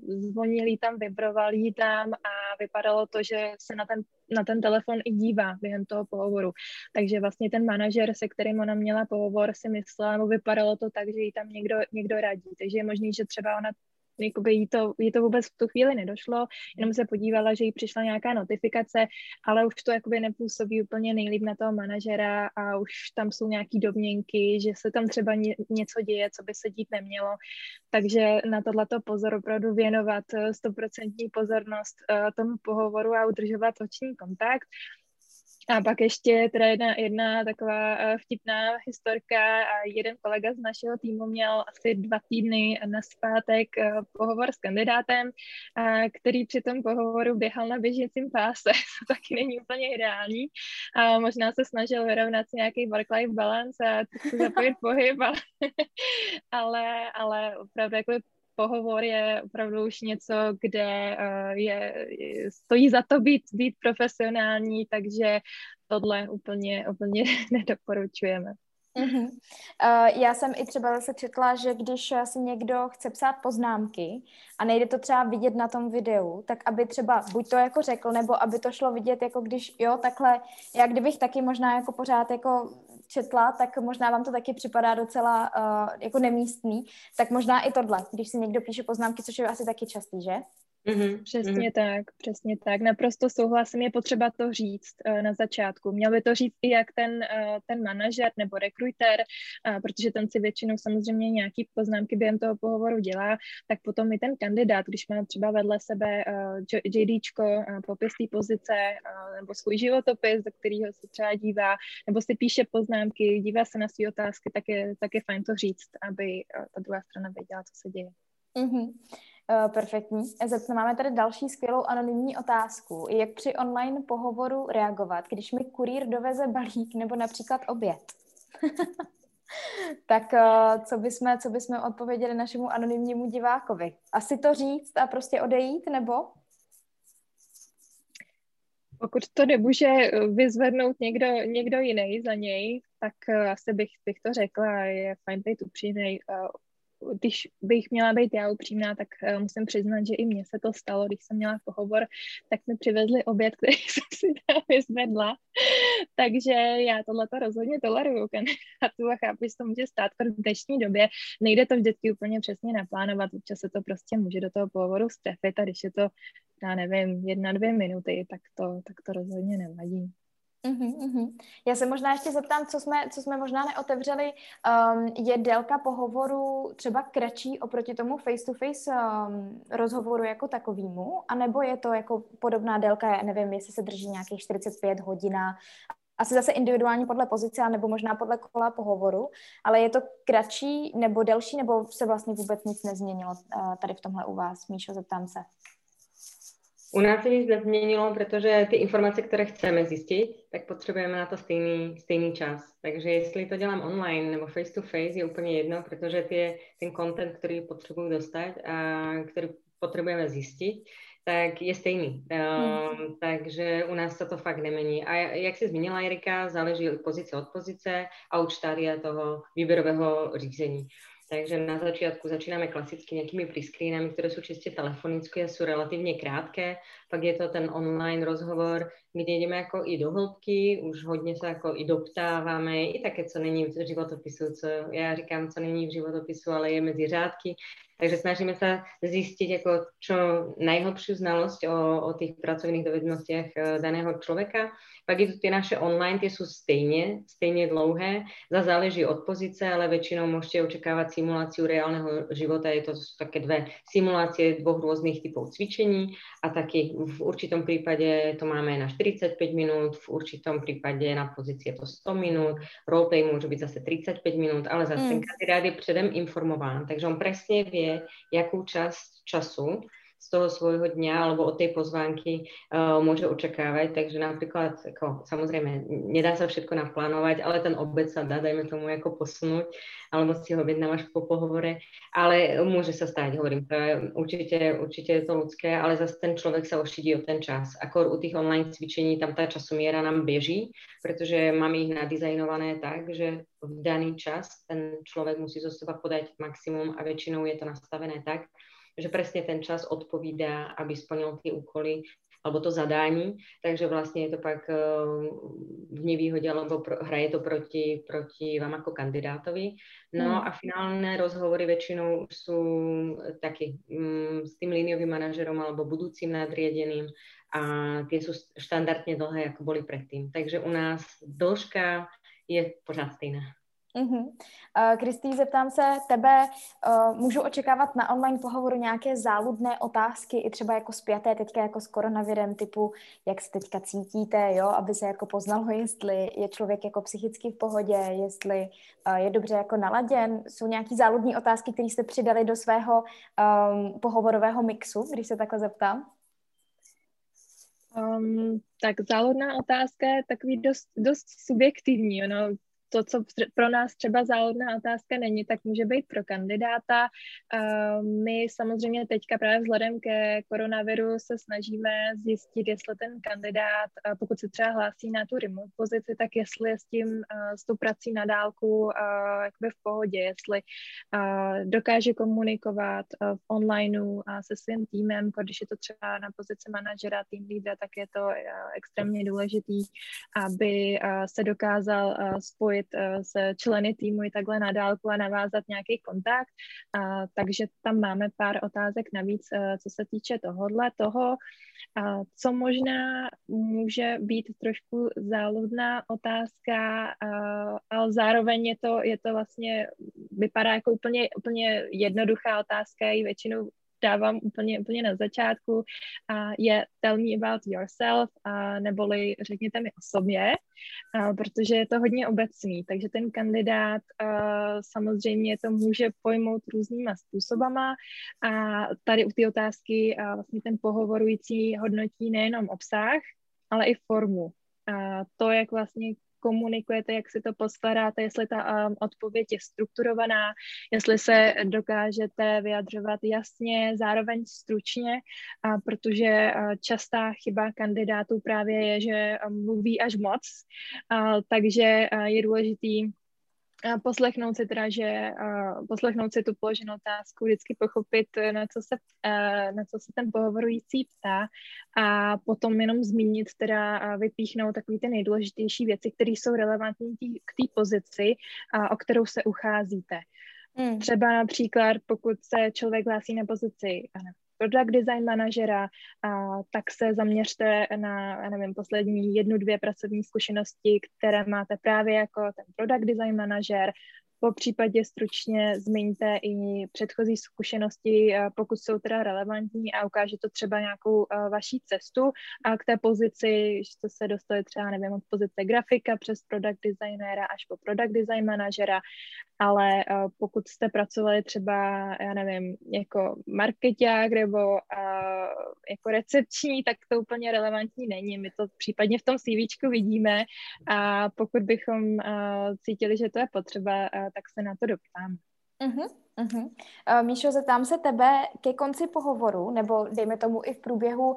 zvonil tam, vibroval jí tam a vypadalo to, že se na ten telefon i dívá během toho pohovoru. Takže vlastně ten manažer, se kterým ona měla pohovor, si myslela, nebo vypadalo to tak, že jí tam někdo radí. Takže je možný, že třeba ona jakoby jí to vůbec v tu chvíli nedošlo, jenom se podívala, že jí přišla nějaká notifikace, ale už to jakoby nepůsobí úplně nejlíp na toho manažera a už tam jsou nějaký domněnky, že se tam třeba něco děje, co by se dít nemělo. Takže na tohleto pozor, opravdu věnovat 100% pozornost tomu pohovoru a udržovat oční kontakt. A pak ještě teda jedna taková vtipná historka. Jeden kolega z našeho týmu měl asi 2 týdny nazpátek pohovor s kandidátem, který při tom pohovoru běhal na běžícím páse. To taky není úplně ideální. A možná se snažil vyrovnat si nějaký work-life balance a zapojit pohyb, ale opravdu jako pohovor je opravdu už něco, kde stojí za to být profesionální, takže tohle úplně nedoporučujeme. Já jsem i třeba zase četla, že když si někdo chce psát poznámky a nejde to třeba vidět na tom videu, tak aby třeba buď to jako řekl, nebo aby to šlo vidět, jako když jo, takhle, já kdybych taky možná jako pořád jako četla, tak možná vám to taky připadá docela jako nemístný, tak možná i tohle, když si někdo píše poznámky, což je asi taky častý, že? Přesně tak. Naprosto souhlasím, je potřeba to říct na začátku. Měl by to říct i jak ten manažer nebo rekruter, protože ten si většinou samozřejmě nějaký poznámky během toho pohovoru dělá, tak potom i ten kandidát, když má třeba vedle sebe JDčko, popis té pozice nebo svůj životopis, do kterého se třeba dívá, nebo si píše poznámky, dívá se na své otázky, tak je fajn to říct, aby ta druhá strana věděla, co se děje. Mm-hmm. Perfektní. Zeptám, máme tady další skvělou anonymní otázku. Jak při online pohovoru reagovat, když mi kurýr doveze balík nebo například oběd? Tak co bychom odpověděli našemu anonymnímu divákovi? Asi to říct a prostě odejít, nebo? Pokud to nemůže vyzvednout někdo jiný za něj, tak asi bych to řekla, je fajn být upřímnej. Když bych měla být já upřímná, tak musím přiznat, že i mně se to stalo, když jsem měla pohovor, tak mi přivezli oběd, který jsem si tam vyzvedla. Takže já tohleto rozhodně toleruju kandidátů a chápu, že to může stát v dnešní době. Nejde to vždycky úplně přesně naplánovat, občas se to prostě může do toho pohovoru strefit a když je to, já nevím, 1-2 minuty, tak to rozhodně nevadí. Já se možná ještě zeptám, co jsme možná neotevřeli, je délka pohovoru třeba kratší oproti tomu face-to-face rozhovoru jako takovýmu, anebo je to jako podobná délka, já nevím, jestli se drží nějakých 45 hodina, asi zase individuálně podle pozice, nebo možná podle kola pohovoru, ale je to kratší nebo delší, nebo se vlastně vůbec nic nezměnilo tady v tomhle u vás? Míšo, zeptám se. U nás se víc nezměnilo, protože ty informace, které chceme zjistit, tak potřebujeme na to stejný čas. Takže jestli to dělám online nebo face to face, je úplně jedno, protože ten content, který potřebuji dostat a který potřebujeme zjistit, tak je stejný. Takže u nás se to fakt nemění. A jak jsi zmínila, Erika, záleží pozice od pozice a už stádia toho výběrového řízení. Takže na začátku začínáme klasicky nějakými prescreenami, které jsou čistě telefonické, jsou relativně krátké, pak je to ten online rozhovor, kde jdeme jako i do hloubky, už hodně se jako i doptáváme, i také, co není v životopisu, co já říkám, co není v životopisu, ale je mezi řádky, takže snažíme se zjistit jako čo nejhlbší znalost o těch pracovných dovednostech daného člověka. Pak je tu ty naše online, ty jsou stejně dlouhé, záleží od pozice, ale většinou můžete očekávat simulaci reálného života, je to také dvě simulácie dvou různých typů cvičení a taky v určitom případě to máme na 45 minut, v určitom případě na pozici je to 100 minut, roleplay může být zase 35 minut, ale zase ten kandidát je předem informován, takže on přesně ví, jakou část času z toho svojho dňa alebo od tej pozvánky může očekávat. Takže například, jako, samozřejmě, nedá se všetko naplánovat, ale ten oběd se dá, dajme tomu, jako posunout, alebo si ho objednáváš po pohovore, ale může se stát, hovorím, určitě je to ľudské, ale zase ten člověk se ošidí o ten čas. Akor u těch online cvičení, tam ta časomiera nám běží, protože máme jich nadizajnované tak, že v daný čas ten člověk musí zo seba podať maximum a většinou je to nastavené tak, že přesně ten čas odpovídá, aby splnil ty úkoly alebo to zadání, takže vlastně je to pak v nevýhodě, alebo hraje to proti vám jako kandidátovi. No a finální rozhovory většinou jsou taky s tím líniovým manažerom alebo budoucím nadriedeným a ty jsou standardně dlhé, jako byly předtím. Takže u nás dĺžka je pořád stejná. Kristý, zeptám se tebe, můžu očekávat na online pohovoru nějaké záludné otázky, i třeba jako spjaté teďka jako s koronavirem, typu jak se teďka cítíte, jo, aby se jako poznalo, jestli je člověk jako psychicky v pohodě, jestli je dobře jako naladěn. Jsou nějaké záludné otázky, které jste přidali do svého pohovorového mixu, když se takhle zeptám? Tak záludná otázka je takový dost subjektivní, ono. To, co pro nás třeba záludná otázka není, tak může být pro kandidáta. My samozřejmě teďka právě vzhledem ke koronaviru se snažíme zjistit, jestli ten kandidát, pokud se třeba hlásí na tu remote pozici, tak jestli je s tou prací na dálku jakoby v pohodě, jestli dokáže komunikovat v onlineu se svým týmem, když je to třeba na pozici manažera, tým lídra, tak je to extrémně důležitý, aby se dokázal spojit s členy týmu i takhle na dálku a navázat nějaký kontakt. Takže tam máme pár otázek navíc, co se týče tohodle toho. Co možná může být trošku záludná otázka, ale zároveň je to vlastně, vypadá jako úplně jednoduchá otázka, i většinou dávám úplně na začátku, je tell me about yourself, neboli řekněte mi o sobě, protože je to hodně obecný, takže ten kandidát samozřejmě to může pojmout různýma způsobama a tady u ty otázky vlastně ten pohovorující hodnotí nejenom obsah, ale i formu. To, jak vlastně komunikujete, jak si to postaráte, jestli ta odpověď je strukturovaná, jestli se dokážete vyjadřovat jasně, zároveň stručně, protože častá chyba kandidátů právě je, že mluví až moc, takže je důležitý poslechnout si teda, že poslechnout si tu položenou otázku, vždycky pochopit, na co se ten pohovorující ptá a potom jenom zmínit, teda vypíchnout takové ty nejdůležitější věci, které jsou relevantní k té pozici, o kterou se ucházíte. Třeba například, pokud se člověk hlásí na pozici product design manažera, tak se zaměřte na, nevím, poslední 1-2 pracovní zkušenosti, které máte právě jako ten product design manažer, Po případě stručně zmiňte i předchozí zkušenosti, pokud jsou teda relevantní a ukáže to třeba nějakou vaší cestu a k té pozici, že to se dostali třeba, nevím, od pozice grafika přes product designéra až po product design manažera, ale pokud jste pracovali třeba, já nevím, jako marketák nebo jako recepční, tak to úplně relevantní není. My to případně v tom CVčku vidíme a pokud bychom cítili, že to je potřeba, tak se na to doptám. Míšo, zeptám se tebe ke konci pohovoru, nebo dejme tomu i v průběhu,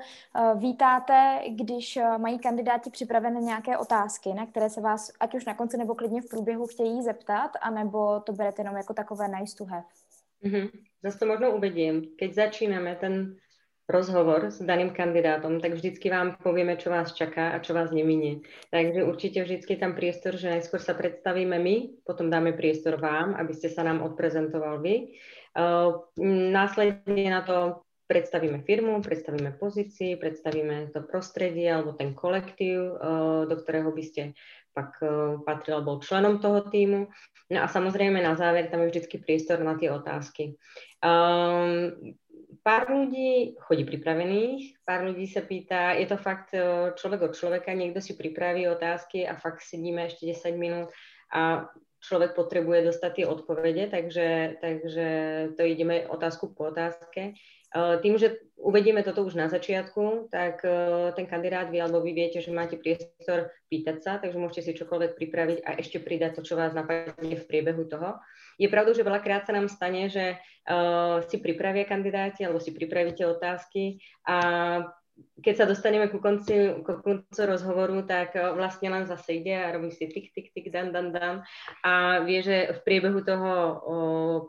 vítáte, když mají kandidáti připravené nějaké otázky, na které se vás ať už na konci nebo klidně v průběhu chtějí zeptat, anebo to berete jenom jako takové nice to have? Zase to možno uvedím. Keď začínáme ten rozhovor s daným kandidátom, tak vždycky vám povieme, čo vás čaká a čo vás neminie. Takže určite vždycky je tam priestor, že najskôr sa predstavíme my, potom dáme priestor vám, aby ste sa nám odprezentoval vy. Následne na to predstavíme firmu, predstavíme pozícii, predstavíme to prostredie alebo ten kolektív, do ktorého by ste pak patril, bol členom toho týmu. No a samozrejme na záver tam je vždycky priestor na tie otázky. Pár ľudí chodí pripravených, pár ľudí sa pýta, je to fakt človek od človeka, niekto si pripraví otázky a fakt sedíme ešte 10 minút a človek potrebuje dostať tie odpovede, takže to ideme otázku po otázke. Tým, že uvedieme toto už na začiatku, tak ten kandidát vie, alebo vy viete, že máte priestor pýtať sa, takže môžete si čokoľvek pripraviť a ešte pridať to, čo vás napadne v priebehu toho. Je pravdou, že veľakrát sa nám stane, že si pripravia kandidáti alebo si pripravíte otázky a keď sa dostaneme ku koncu rozhovoru, tak vlastne nám zase ide a robí si tik, tik, tik, dan, dan, dan a vie, že v priebehu toho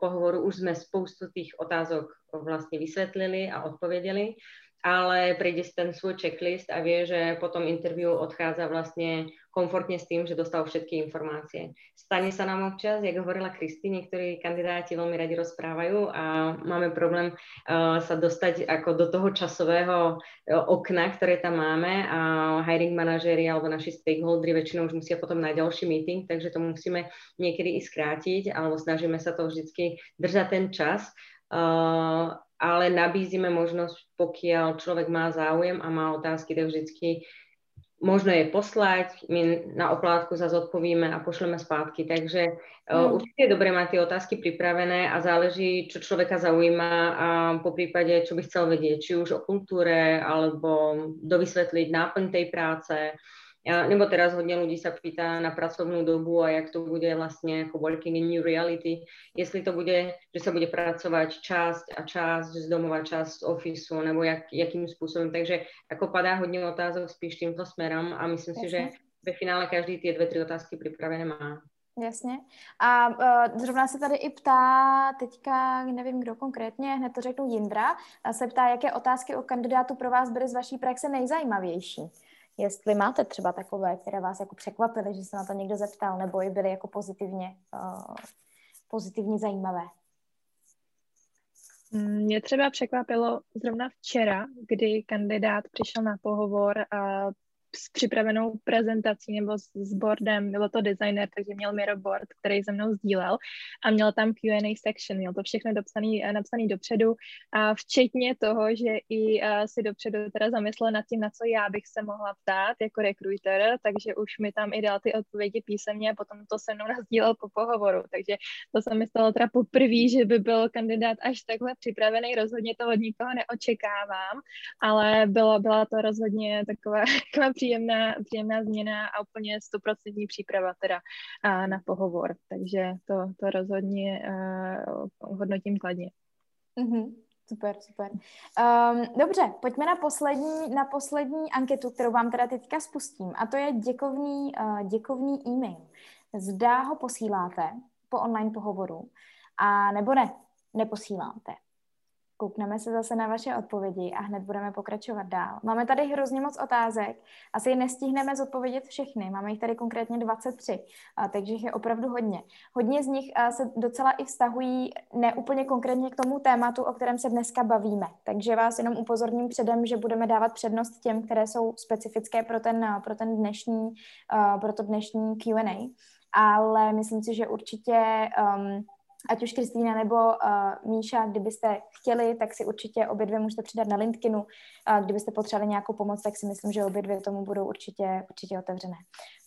pohovoru už sme spoustu tých otázok vlastne vysvetlili a odpovedeli, ale prejde si ten svoj checklist a vie, že potom interview odchádza vlastne komfortne s tým, že dostal všetky informácie. Stane sa nám občas, jak hovorila Kristý, niektorí kandidáti veľmi radi rozprávajú a máme problém sa dostať ako do toho časového okna, ktoré tam máme a hiring manažéri alebo naši stakeholderi väčšinou už musia potom na ďalší meeting, takže to musíme niekedy i skrátiť alebo snažíme sa to vždycky držať ten čas, ale nabízíme možnosť, pokiaľ človek má záujem a má otázky, tak vždycky možno je poslať, my na oplátku zase odpovíme a pošleme zpátky. Takže určite je dobré mať tie otázky pripravené a záleží, čo človeka zaujíma a po prípade, čo by chcel vedieť, či už o kultúre, alebo dovysvetliť náplň tej práce. Nebo teraz hodně ľudí sa pýta na pracovnú dobu a jak to bude vlastne ako working in new reality. Jestli to bude, že sa bude pracovať časť a časť z domova, časť z ofisu, nebo jakým spôsobom. Takže ako padá hodně otázok spíš týmto smerom a myslím si, že ve finále každý tie 2-3 otázky pripravené má. Jasně. A zrovna se tady i ptá teďka, nevím kdo konkrétně, hned to řeknu Jindra, a se ptá, jaké otázky o kandidátu pro vás byly z vaší praxe nejzajímavější. Jestli máte třeba takové, které vás jako překvapily, že se na to někdo zeptal, nebo i byly jako pozitivně zajímavé. Mě třeba překvapilo zrovna včera, kdy kandidát přišel na pohovor s připravenou prezentací nebo s boardem, byl to designer, takže měl Miro board, který se mnou sdílel a měl tam Q&A section, měl to všechno napsané dopředu a včetně toho, že i si dopředu teda zamyslel nad tím, na co já bych se mohla ptát jako recruiter, takže už mi tam i dal ty odpovědi písemně a potom to se mnou nasdílel po pohovoru, takže to se mi stalo teda poprvé, že by byl kandidát až takhle připravený, rozhodně to od nikoho neočekávám, ale byla to rozhodně taková příjemná změna a úplně 100% příprava teda na pohovor. Takže to rozhodně hodnotím kladně. Super. Dobře, pojďme na poslední anketu, kterou vám teda teďka spustím. A to je děkovný e-mail. Zda ho posíláte po online pohovoru a nebo ne, neposíláte. Koukneme se zase na vaše odpovědi a hned budeme pokračovat dál. Máme tady hrozně moc otázek, asi je nestihneme zodpovědět všechny, máme jich tady konkrétně 23, takže jich je opravdu hodně. Hodně z nich se docela i vztahují ne úplně konkrétně k tomu tématu, o kterém se dneska bavíme, takže vás jenom upozorním předem, že budeme dávat přednost těm, které jsou specifické pro to dnešní Q&A. ale myslím si, že určitě, ať už Kristýna nebo Míša, kdybyste chtěli, tak si určitě obě dvě můžete přidat na LinkedInu. Kdybyste potřebovali nějakou pomoc, tak si myslím, že obě dvě tomu budou určitě otevřené.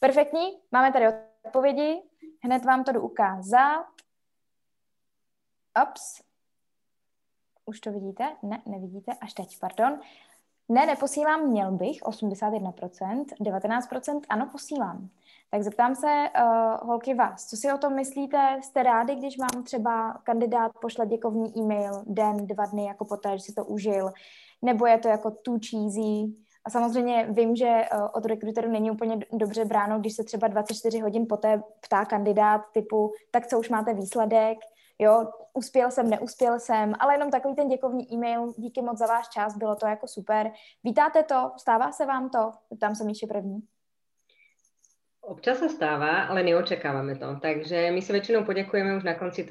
Perfektní, máme tady odpovědi. Hned vám to jdu ukázat. Ups. Už to vidíte? Ne, nevidíte. Až teď, pardon. Ne, neposílám, měl bych, 81%, 19%, ano, posílám. Tak zeptám se, holky, vás, co si o tom myslíte? Jste rádi, když vám třeba kandidát pošle děkovný e-mail den, 2 dny, jako poté, že si to užil? Nebo je to jako too cheesy? A samozřejmě vím, že od rekruterů není úplně dobře bráno, když se třeba 24 hodin poté ptá kandidát typu, tak co už máte výsledek? Jo, uspěl jsem, neuspěl jsem, ale jenom takový ten děkovný e-mail, díky moc za váš čas, bylo to jako super. Vítáte to? Stává se vám to? Tam jsem ještě první. Občas se stává, ale neočekáváme to. Takže my se většinou poděkujeme už na konci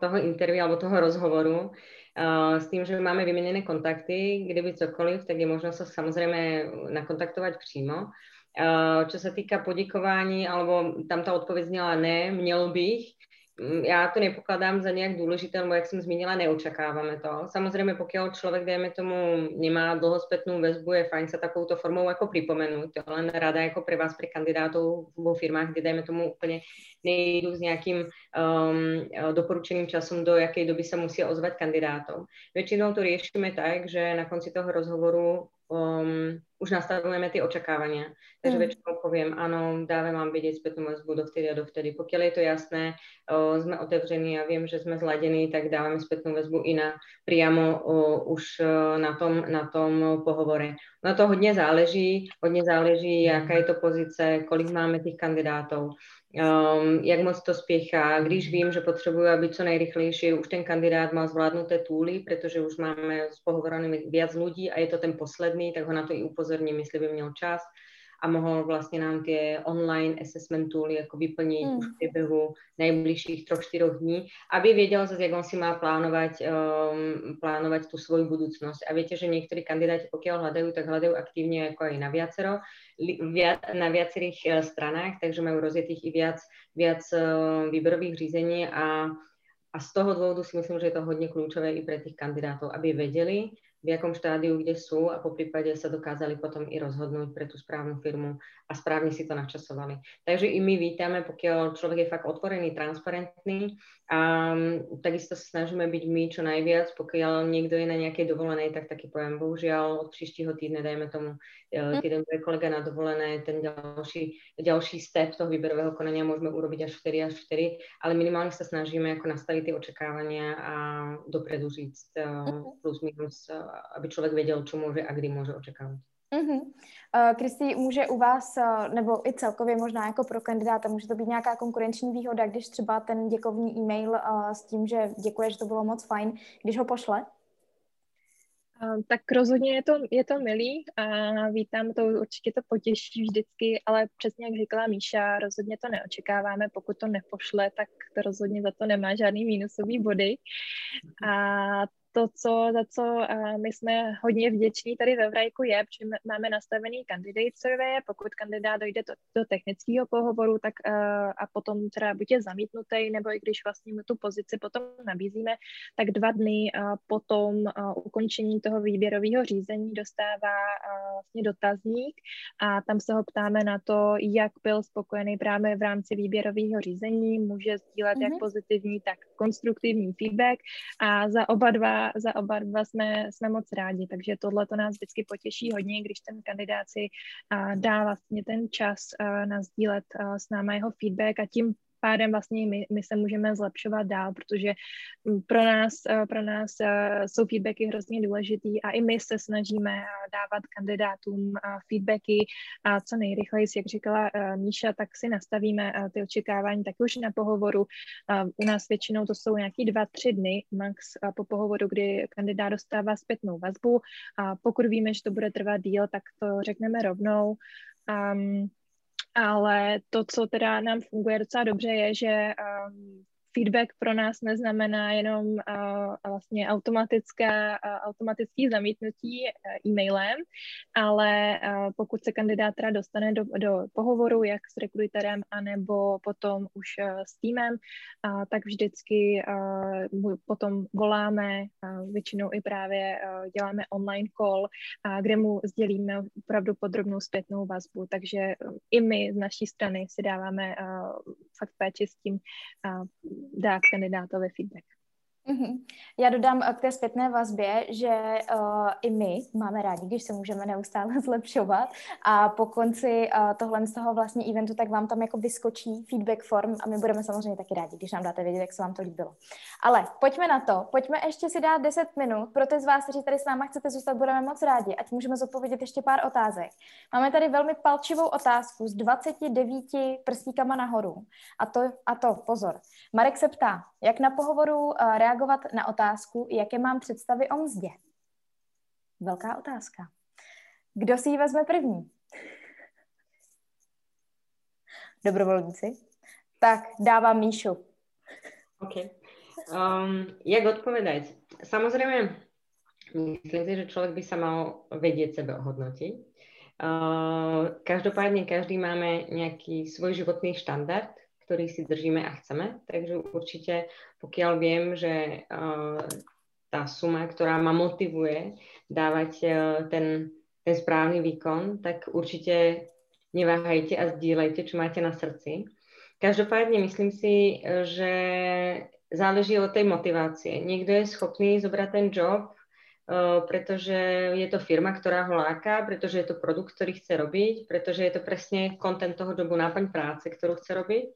toho interview alebo toho rozhovoru s tím, že máme vyměněné kontakty, kdyby cokoliv, tak je možno se samozřejmě nakontaktovat přímo. Čo se týká poděkování, alebo tam ta odpověď zněla ne, měl bych. Já to nepokladám za nějak důležité, lebo jak jsem zmínila, neočakáváme to. Samozřejmě pokud člověk, dejme tomu, nemá dlho zpětnou väzbu, je fajn se takovouto formou jako připomenout. To je len rada jako pre vás, pre kandidátů vo firmách, kde, dejme tomu, úplně nejdu s nějakým doporučeným časem, do jaké doby se musí ozvat kandidátům. Většinou to řešíme tak, že na konci toho rozhovoru už nastavujeme ty očekávania. Takže většinou poviem, ano, dáme vám vědět zpětnou vazbu dovtedy a dovtedy. Pokud je to jasné, jsme otevření a vím, že jsme zladení, tak dáváme zpětnou vazbu i na priamo už na tom pohovore. Na to hodně záleží, jaká je to pozice, kolik máme těch kandidátů. Jak moc to spěchá, když vím, že potřebuju, aby co nejrychlejší už ten kandidát mal zvládnuté túly, protože už máme s pohovorenými viac ľudí a je to ten posledný, tak ho na to i upozorním, jestli by měl čas a mohl vlastně nám ty online assessment tooly jako vyplnit už v průběhu nejbližších 3-4 dní, aby věděl zase, jak on si má plánovat tu svoji budoucnost. A víte, že někteří kandidáti, pokud hledají, tak hledají aktivně jako i na viacerých stranách, takže mají rozjetých i viac výběrových řízení a z toho důvodu si myslím, že je to hodně klíčové i pro těch kandidátů, aby věděli, v jakom štádiu, kde jsou a po případě se dokázali potom i rozhodnout pro tu správnou firmu a správně si to načasovali. Takže i my vítáme, pokud člověk je fakt otvorený, transparentný a takisto se snažíme být my čo najviac, pokud někdo je na nějaké dovolené, tak taky povím, bohužel od příštího týdne, dajme tomu, týden bude kolega na dovolené, ten další step toho výberového konania můžeme urobiť až vtedy, ale minimálně se snažíme jako nastavit ty očekávania a dopredu říct plus minus, aby člověk věděl, co může a kdy může očekávat. Kristý, může u vás, nebo i celkově možná jako pro kandidáta, může to být nějaká konkurenční výhoda, když třeba ten děkovný e-mail s tím, že děkuje, že to bylo moc fajn, když ho pošle? Tak rozhodně je to milý a vítám to, určitě to potěší vždycky, ale přesně jak říkala Míša, rozhodně to neočekáváme, pokud to nepošle, tak to rozhodně za to nemá žádný mínusový body a to, za co my jsme hodně vděční tady ve Vrajku je, protože máme nastavený candidate survey, pokud kandidát dojde do technického pohovoru, tak a potom třeba buď je zamítnutý, nebo i když vlastně tu pozici potom nabízíme, tak 2 dny potom ukončení toho výběrového řízení dostává vlastně dotazník a tam se ho ptáme na to, jak byl spokojený právě v rámci výběrového řízení, může sdílet jak pozitivní, tak konstruktivní feedback a za oba dva jsme moc rádi, takže tohle to nás vždycky potěší hodně, když ten kandidát si dá vlastně ten čas na sdílet s náma jeho feedback a tím pádem vlastně my se můžeme zlepšovat dál, protože pro nás jsou feedbacky hrozně důležitý a i my se snažíme dávat kandidátům feedbacky a co nejrychleji, jak říkala Míša, tak si nastavíme ty očekávání tak už na pohovoru. U nás většinou to jsou nějaký 2-3 dny max po pohovoru, kdy kandidát dostává zpětnou vazbu a pokud víme, že to bude trvat díl, tak to řekneme rovnou. Ale to, co teda nám funguje docela dobře, je, že feedback pro nás neznamená jenom vlastně automatické zamítnutí e-mailem, ale pokud se kandidát teda dostane do pohovoru jak s rekruterem anebo potom už s týmem, tak vždycky potom voláme, většinou i právě děláme online call, kde mu sdělíme opravdu podrobnou zpětnou vazbu, takže i my z naší strany si dáváme fakt péči s tím dát kandidátovi feedback. Já dodám k té zpětné vazbě, že i my máme rádi, když se můžeme neustále zlepšovat, a po konci tohle z toho vlastně eventu, tak vám tam jako vyskočí feedback form a my budeme samozřejmě taky rádi, když nám dáte vědět, jak se vám to líbilo. Ale pojďme na to, pojďme ještě si dát 10 minut, pro ty z vás, kteří tady s náma chcete zůstat, budeme moc rádi, ať můžeme zodpovědět ještě pár otázek. Máme tady velmi palčivou otázku s 29 prstíkama nahoru. A to, pozor, Marek se ptá, jak na pohovoru reagovat na otázku, jaké mám představy o mzdě? Velká otázka. Kdo si ji vezme první? Dobrovolníci. Tak dávám Míšu. Okay. Jak odpovedať? Samozrejme, myslím si, že človek by sa mal vedieť sebe ohodnotiť. Každopádne každý máme nejaký svoj životný štandard, ktorý si držíme a chceme. Takže určite, pokiaľ viem, že tá suma, ktorá ma motivuje dávať ten správny výkon, tak určite neváhajte a sdílejte, čo máte na srdci. Každopádne myslím si, že záleží od tej motivácie. Niekto je schopný zobrať ten job, pretože je to firma, ktorá ho láká, pretože je to produkt, ktorý chce robiť, pretože je to presne content toho jobu, náplň práce, ktorú chce robiť.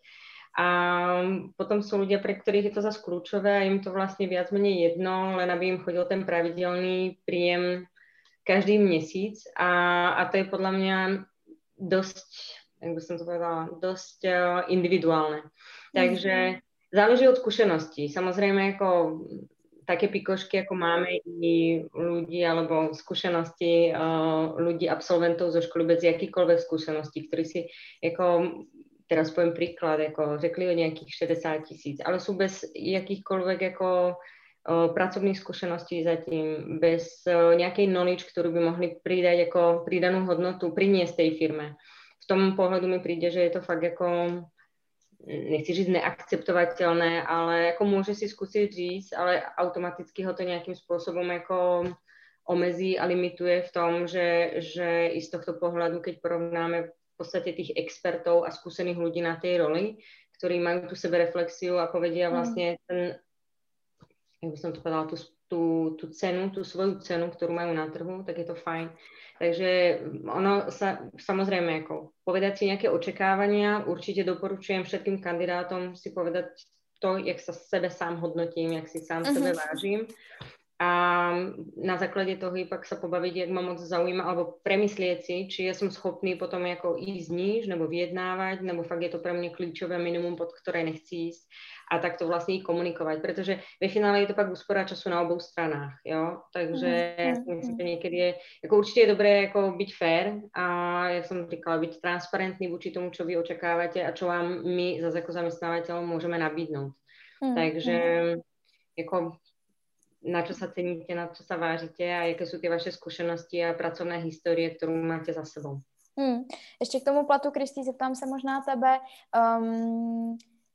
A potom sú ľudia, pre ktorých je to zase kľúčové a im to vlastne viac menej jedno, len aby im chodil ten pravidelný príjem každý mesíc. A to je podľa mňa dosť, jak by som to povedala, dosť individuálne. Takže záleží od skúseností. Samozrejme, ako také pikošky, ako máme i ľudí alebo skúsenosti ľudí, absolventov zo školy bez jakýchkoľvek skúseností, ktorí si, ako teraz poviem príklad, ako řekli o nejakých 60 000, ale sú bez jakýchkoľvek ako pracovných skúseností zatím, bez nejakej knowledge, ktorú by mohli pridať ako pridanú hodnotu, priniesť tej firme. V tom pohľadu mi príde, že je to fakt ako... nechci říct neakceptovatelné, ale jako může si zkusit říct, ale automaticky ho to nějakým způsobem jako omezí a limituje v tom, že i z tohto pohledu, keď porovnáme v podstatě těch expertů a zkušených lidí na té roli, kteří mají tu sebereflexiu a povedia vlastně ten, jak bych to povedala, tu cenu, tu svoju cenu, kterou mají na trhu, tak je to fajn. Takže ono sa, samozrejme, ako povedať si nejaké očakávania, určite doporučujem všetkým kandidátom si povedať to, jak sa sebe sám hodnotím, jak si sám sebe vážim. A na základe toho ipak sa pobaviť, jak ma moc zaujíma, alebo premyslieť si, či ja som schopný potom ako ísť níž, nebo vyjednávať, nebo fakt je to pre mňa klíčové minimum, pod ktoré nechci ísť. A tak to vlastne i komunikovať, pretože ve finále je to pak úspora času na obou stranách, jo? Takže myslím, že niekedy je, ako určite je dobré ako byť fair a jak som říkala, byť transparentný vůči tomu, čo vy očakávate a čo vám my zase ako zamestnávateľ môžeme nabídnúť. Takže ako na čo sa ceníte, na čo sa vážite a jaké sú tie vaše skúsenosti a pracovné histórie, ktorú máte za sebou. Ještě k tomu platu, Kristý, zeptám se možná tebe.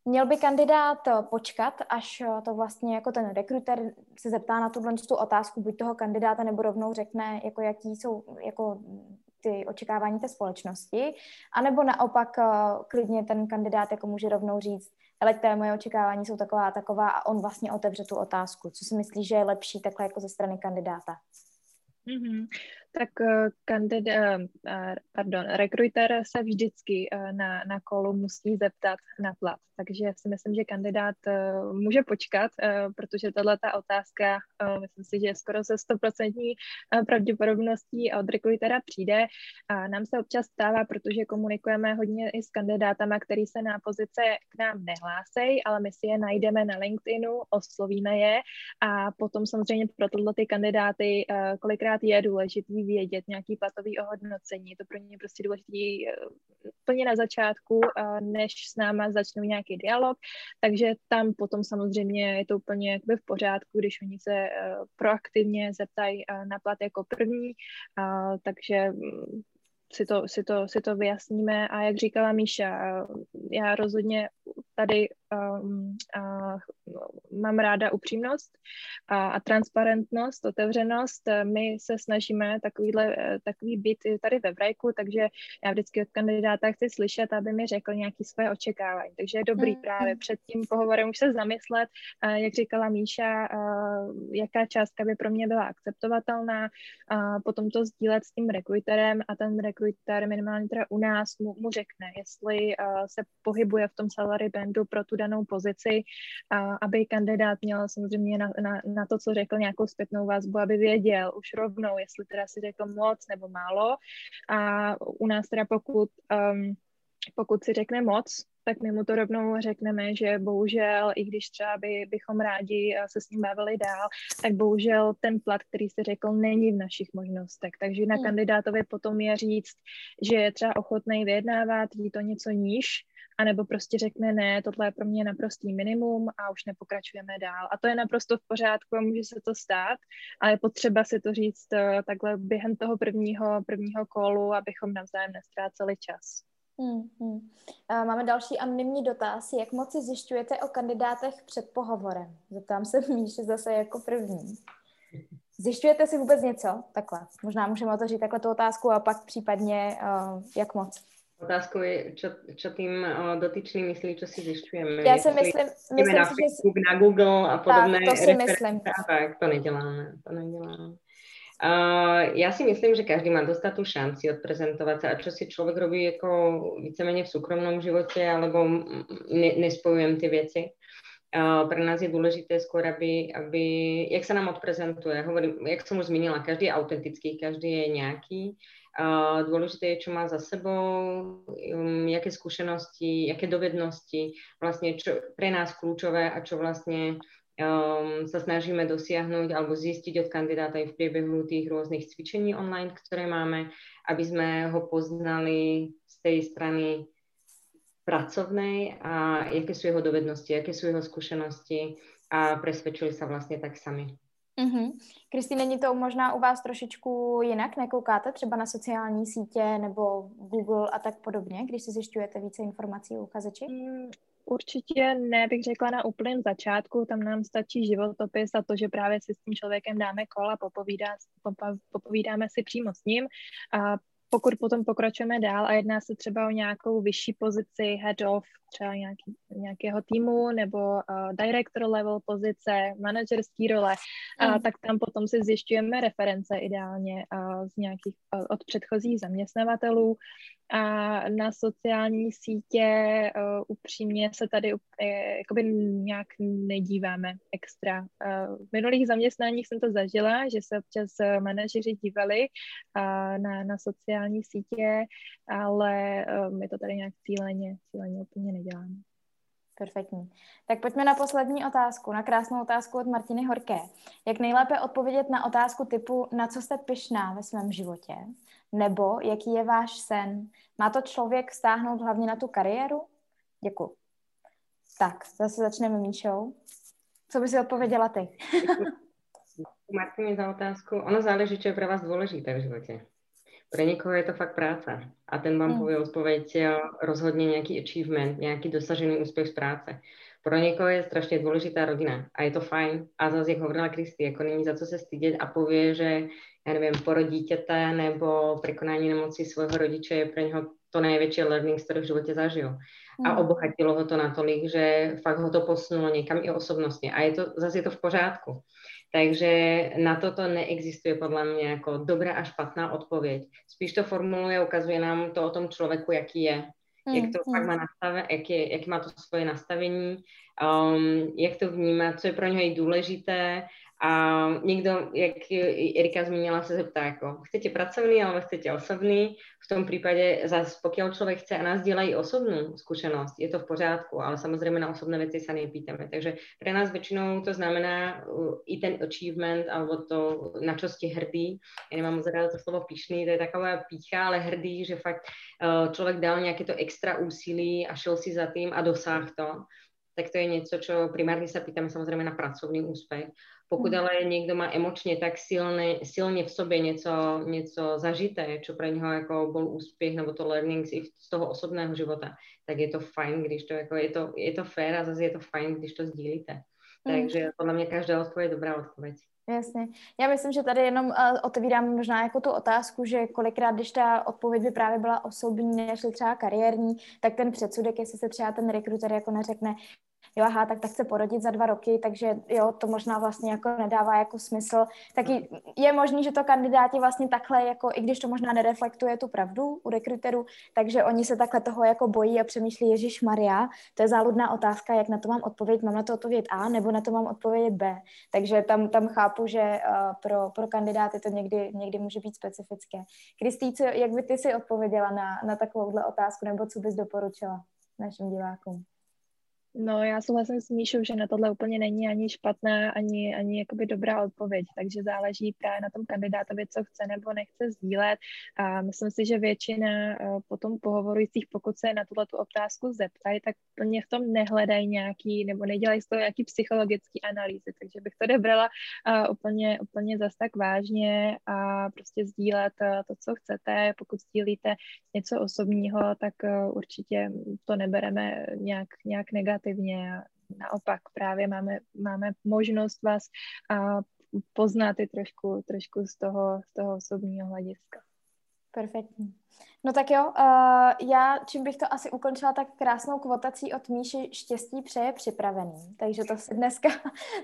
Měl by kandidát počkat, až to vlastně jako ten rekruter se zeptá na tu otázku buď toho kandidáta, nebo rovnou řekne, jako jaký jsou jako ty očekávání té společnosti, anebo naopak klidně ten kandidát jako může rovnou říct, ale které moje očekávání jsou taková a taková, a on vlastně otevře tu otázku. Co si myslíš, že je lepší takhle jako ze strany kandidáta? Tak rekruter se vždycky na kolu musí zeptat na plat. Takže si myslím, že kandidát může počkat, protože tato otázka, myslím si, že skoro se 100% pravděpodobností od rekrutera přijde. Nám se občas stává, protože komunikujeme hodně i s kandidátama, který se na pozice k nám nehlásejí, ale my si je najdeme na LinkedInu, oslovíme je a potom samozřejmě pro tyto kandidáty kolikrát je důležitý nějaký vědět, nějaký platový ohodnocení. Je to pro ně prostě důležitý plně na začátku, než s náma začnou nějaký dialog, takže tam potom samozřejmě je to úplně jakoby v pořádku, když oni se proaktivně zeptají na plat jako první, takže si to vyjasníme. A jak říkala Míša, já rozhodně tady mám ráda upřímnost a transparentnost, otevřenost. My se snažíme takový být tady ve Brajku, takže já vždycky od kandidáta chci slyšet, aby mi řekl nějaké své očekávání. Takže je dobrý právě před tím pohovorem už se zamyslet, jak říkala Míša, jaká částka by pro mě byla akceptovatelná, potom to sdílet s tím rekruterem a ten rekruter minimálně teda u nás mu řekne, jestli se pohybuje v tom salary bandu pro tu danou pozici, aby kandidát měl samozřejmě na to, co řekl, nějakou zpětnou vazbu, aby věděl už rovnou, jestli teda si řekl moc nebo málo. A u nás teda pokud si řekne moc, tak my mu to rovnou řekneme, že bohužel, i když třeba bychom rádi se s ním bavili dál, tak bohužel ten plat, který jste řekl, není v našich možnostech. Takže na kandidátovi potom je říct, že je třeba ochotnej vyjednávat, jít o něco níž, anebo prostě řekne ne, tohle je pro mě naprostý minimum a už nepokračujeme dál. A to je naprosto v pořádku a může se to stát, ale je potřeba si to říct takhle během toho prvního kolu, abychom navzájem nestráceli čas. Máme další anonymní dotaz. Jak moc si zjišťujete o kandidátech před pohovorem? Zeptám se Míši zase jako první. Zjišťujete si vůbec něco? Takhle. Možná můžeme otevřít takhle tu otázku a pak případně jak moc. Otázkou je, čo tým dotyčný myslí, čo si zjišťujeme. Já si myslím na Facebook, na Google a podobné. Tak, to si myslím. Tak, to neděláme. Ja si myslím, že každý má dostať tú šanci odprezentovať sa a čo si človek robí ako vícemenej v súkromnom živote alebo nespojujem tie veci. Pre nás je dôležité skôr, aby jak sa nám odprezentuje. Hovorím, jak som už zmenila, každý je autentický, každý je nejaký. Dôležité je, čo má za sebou, jaké skúsenosti, jaké dovednosti, vlastne čo pre nás kľúčové a čo vlastne sa snažíme dosiahnuť alebo zistiť od kandidáta aj v priebehu tých rôznych cvičení online, ktoré máme, aby sme ho poznali z tej strany pracovnej a jaké sú jeho dovednosti, jaké sú jeho skúsenosti a presvedčili sa vlastne tak sami. Kristý, není to možná u vás trošičku jinak? Nekoukáte třeba na sociální sítě nebo Google a tak podobně, když si zjišťujete více informací o uchazeči? Určitě ne, bych řekla na úplném začátku, tam nám stačí životopis a to, že právě si s tím člověkem dáme kola, popovídáme si přímo s ním. A pokud potom pokračujeme dál a jedná se třeba o nějakou vyšší pozici head of třeba nějakého týmu nebo director level pozice, manažerský role, tak tam potom si zjišťujeme reference ideálně z nějakých od předchozích zaměstnavatelů. A na sociální sítě upřímně se tady jakoby nějak nedíváme extra. V minulých zaměstnáních jsem to zažila, že se občas manažeři dívali na sociální sítě, ale my to tady nějak cíleně úplně neděláme. Perfektní. Tak pojďme na poslední otázku, na krásnou otázku od Martiny Horké. Jak nejlépe odpovědět na otázku typu, na co jste pyšná ve svém životě? Nebo jaký je váš sen? Má to člověk vztáhnout hlavně na tu kariéru? Děkuji. Tak, zase začneme Míšou. Co by si odpověděla ty? Martine, za otázku. Ono záleží, čo je pro vás důležité v životě. Pre niekoho je to fakt práca a ten vám povie odpoveď rozhodne nejaký achievement, nejaký dosažený úspech z práce. Pro niekoho je strašne dôležitá rodina a je to fajn. A zase, jak hovorila Kristý, ako není za co se stydět a povie, že ja neviem, porod dítěte nebo prekonání nemocí svojho rodiče je pre neho to najväčšie learning, ktoré v živote zažil. A obohatilo ho to natolik, že fakt ho to posunulo niekam i osobnostne. A zase je to v pořádku. Takže na toto neexistuje podľa mňa ako dobrá a špatná odpoveď. Spíš to formuluje, ukazuje nám to o tom človeku, jaký je. Jak má to svoje nastavení, jak to vnímá, co je pro něho důležité A někdo, jak Erika zmínila, se zeptá, jako chcete pracovný, alebo chcete osobný. V tom případě zase, pokud člověk chce a nás dělají osobnou zkušenost, je to v pořádku, ale samozřejmě na osobné věci se nepýtáme. Takže pro nás většinou to znamená i ten achievement, alebo to, na čo ste hrdý. Já nemám moc ráda to slovo pyšný, to je taková pícha, ale hrdý, že fakt člověk dal nějaké to extra úsilí a šel si za tým a dosáhl to. Tak to je něco, čo primárně se pýtáme samozřejmě na pracovný úspěch. Pokud ale někdo má emočně tak silně v sobě něco zažité, čo pro něho jako byl úspěch nebo to learnings i z toho osobného života, tak je to fajn, když to jako je to fair a zase je to fajn, když to sdílíte. Takže podle mě každá odpověď je dobrá odpověď. Jasně. Já myslím, že tady jenom otevírám možná jako tu otázku, že kolikrát, když ta odpověď by právě byla osobní, než třeba kariérní, tak ten předsudek, jestli se třeba ten rekruter jako neřekne, jo, aha, tak chce porodit za 2 roky, takže jo, to možná vlastně jako nedává jako smysl. Taky je možný, že to kandidáti vlastně takhle, jako i když to možná nereflektuje tu pravdu u rekruterů, takže oni se takhle toho jako bojí a přemýšlí, ježišmarja, to je záludná otázka, jak na to mám odpovědět, mám na to odpovědět A, nebo na to mám odpovědět B. Takže tam chápu, že pro kandidáty to někdy může být specifické. Kristý, jak by ty si odpověděla na takovouhle otázku, nebo co bys doporučila našim divákům? No, já souhlasím s Míšou, že na tohle úplně není ani špatná, ani jakoby dobrá odpověď, takže záleží právě na tom kandidátovi, co chce nebo nechce sdílet. A myslím si, že většina potom pohovorujících, pokud se na tuto otázku zeptají, tak plně v tom nehledají nějaký, nebo nedělají z toho nějaký psychologický analýzy, takže bych to nebrala úplně zas tak vážně a prostě sdílet to, co chcete. Pokud sdílíte něco osobního, tak určitě to nebereme nějak negativně. Naopak právě máme možnost vás poznat i trošku z toho osobního hlediska. Perfektní. No tak jo, já čím bych to asi ukončila, tak krásnou kvotací od Míši: štěstí přeje připravený. Takže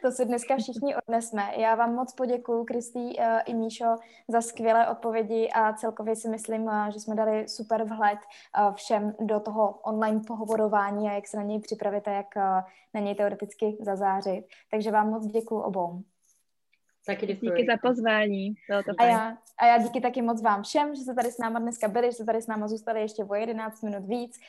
to si dneska všichni odnesme. Já vám moc poděkuju, Kristý i Míšo, za skvělé odpovědi a celkově si myslím, že jsme dali super vhled všem do toho online pohovorování a jak se na něj připravit a jak na něj teoreticky zazářit. Takže vám moc děkuju obou. Taky díky za pozvání. A já díky taky moc vám všem, že jste tady s náma dneska byli, že jste tady s náma zůstali ještě o 11 minut víc.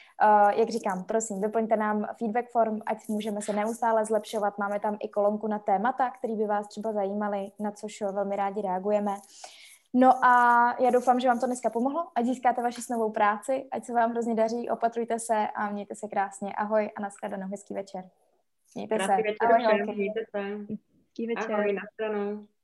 Jak říkám, prosím, doplňte nám feedback form, ať můžeme se neustále zlepšovat. Máme tam i kolonku na témata, které by vás třeba zajímaly, na což velmi rádi reagujeme. No a já doufám, že vám to dneska pomohlo, ať získáte vaši novou práci, ať se vám hrozně daří, opatrujte se a mějte se krásně. Ahoj a nashledanou, hezký večer. Mějte se. Ahoj, večer. Ahoj, na stranu.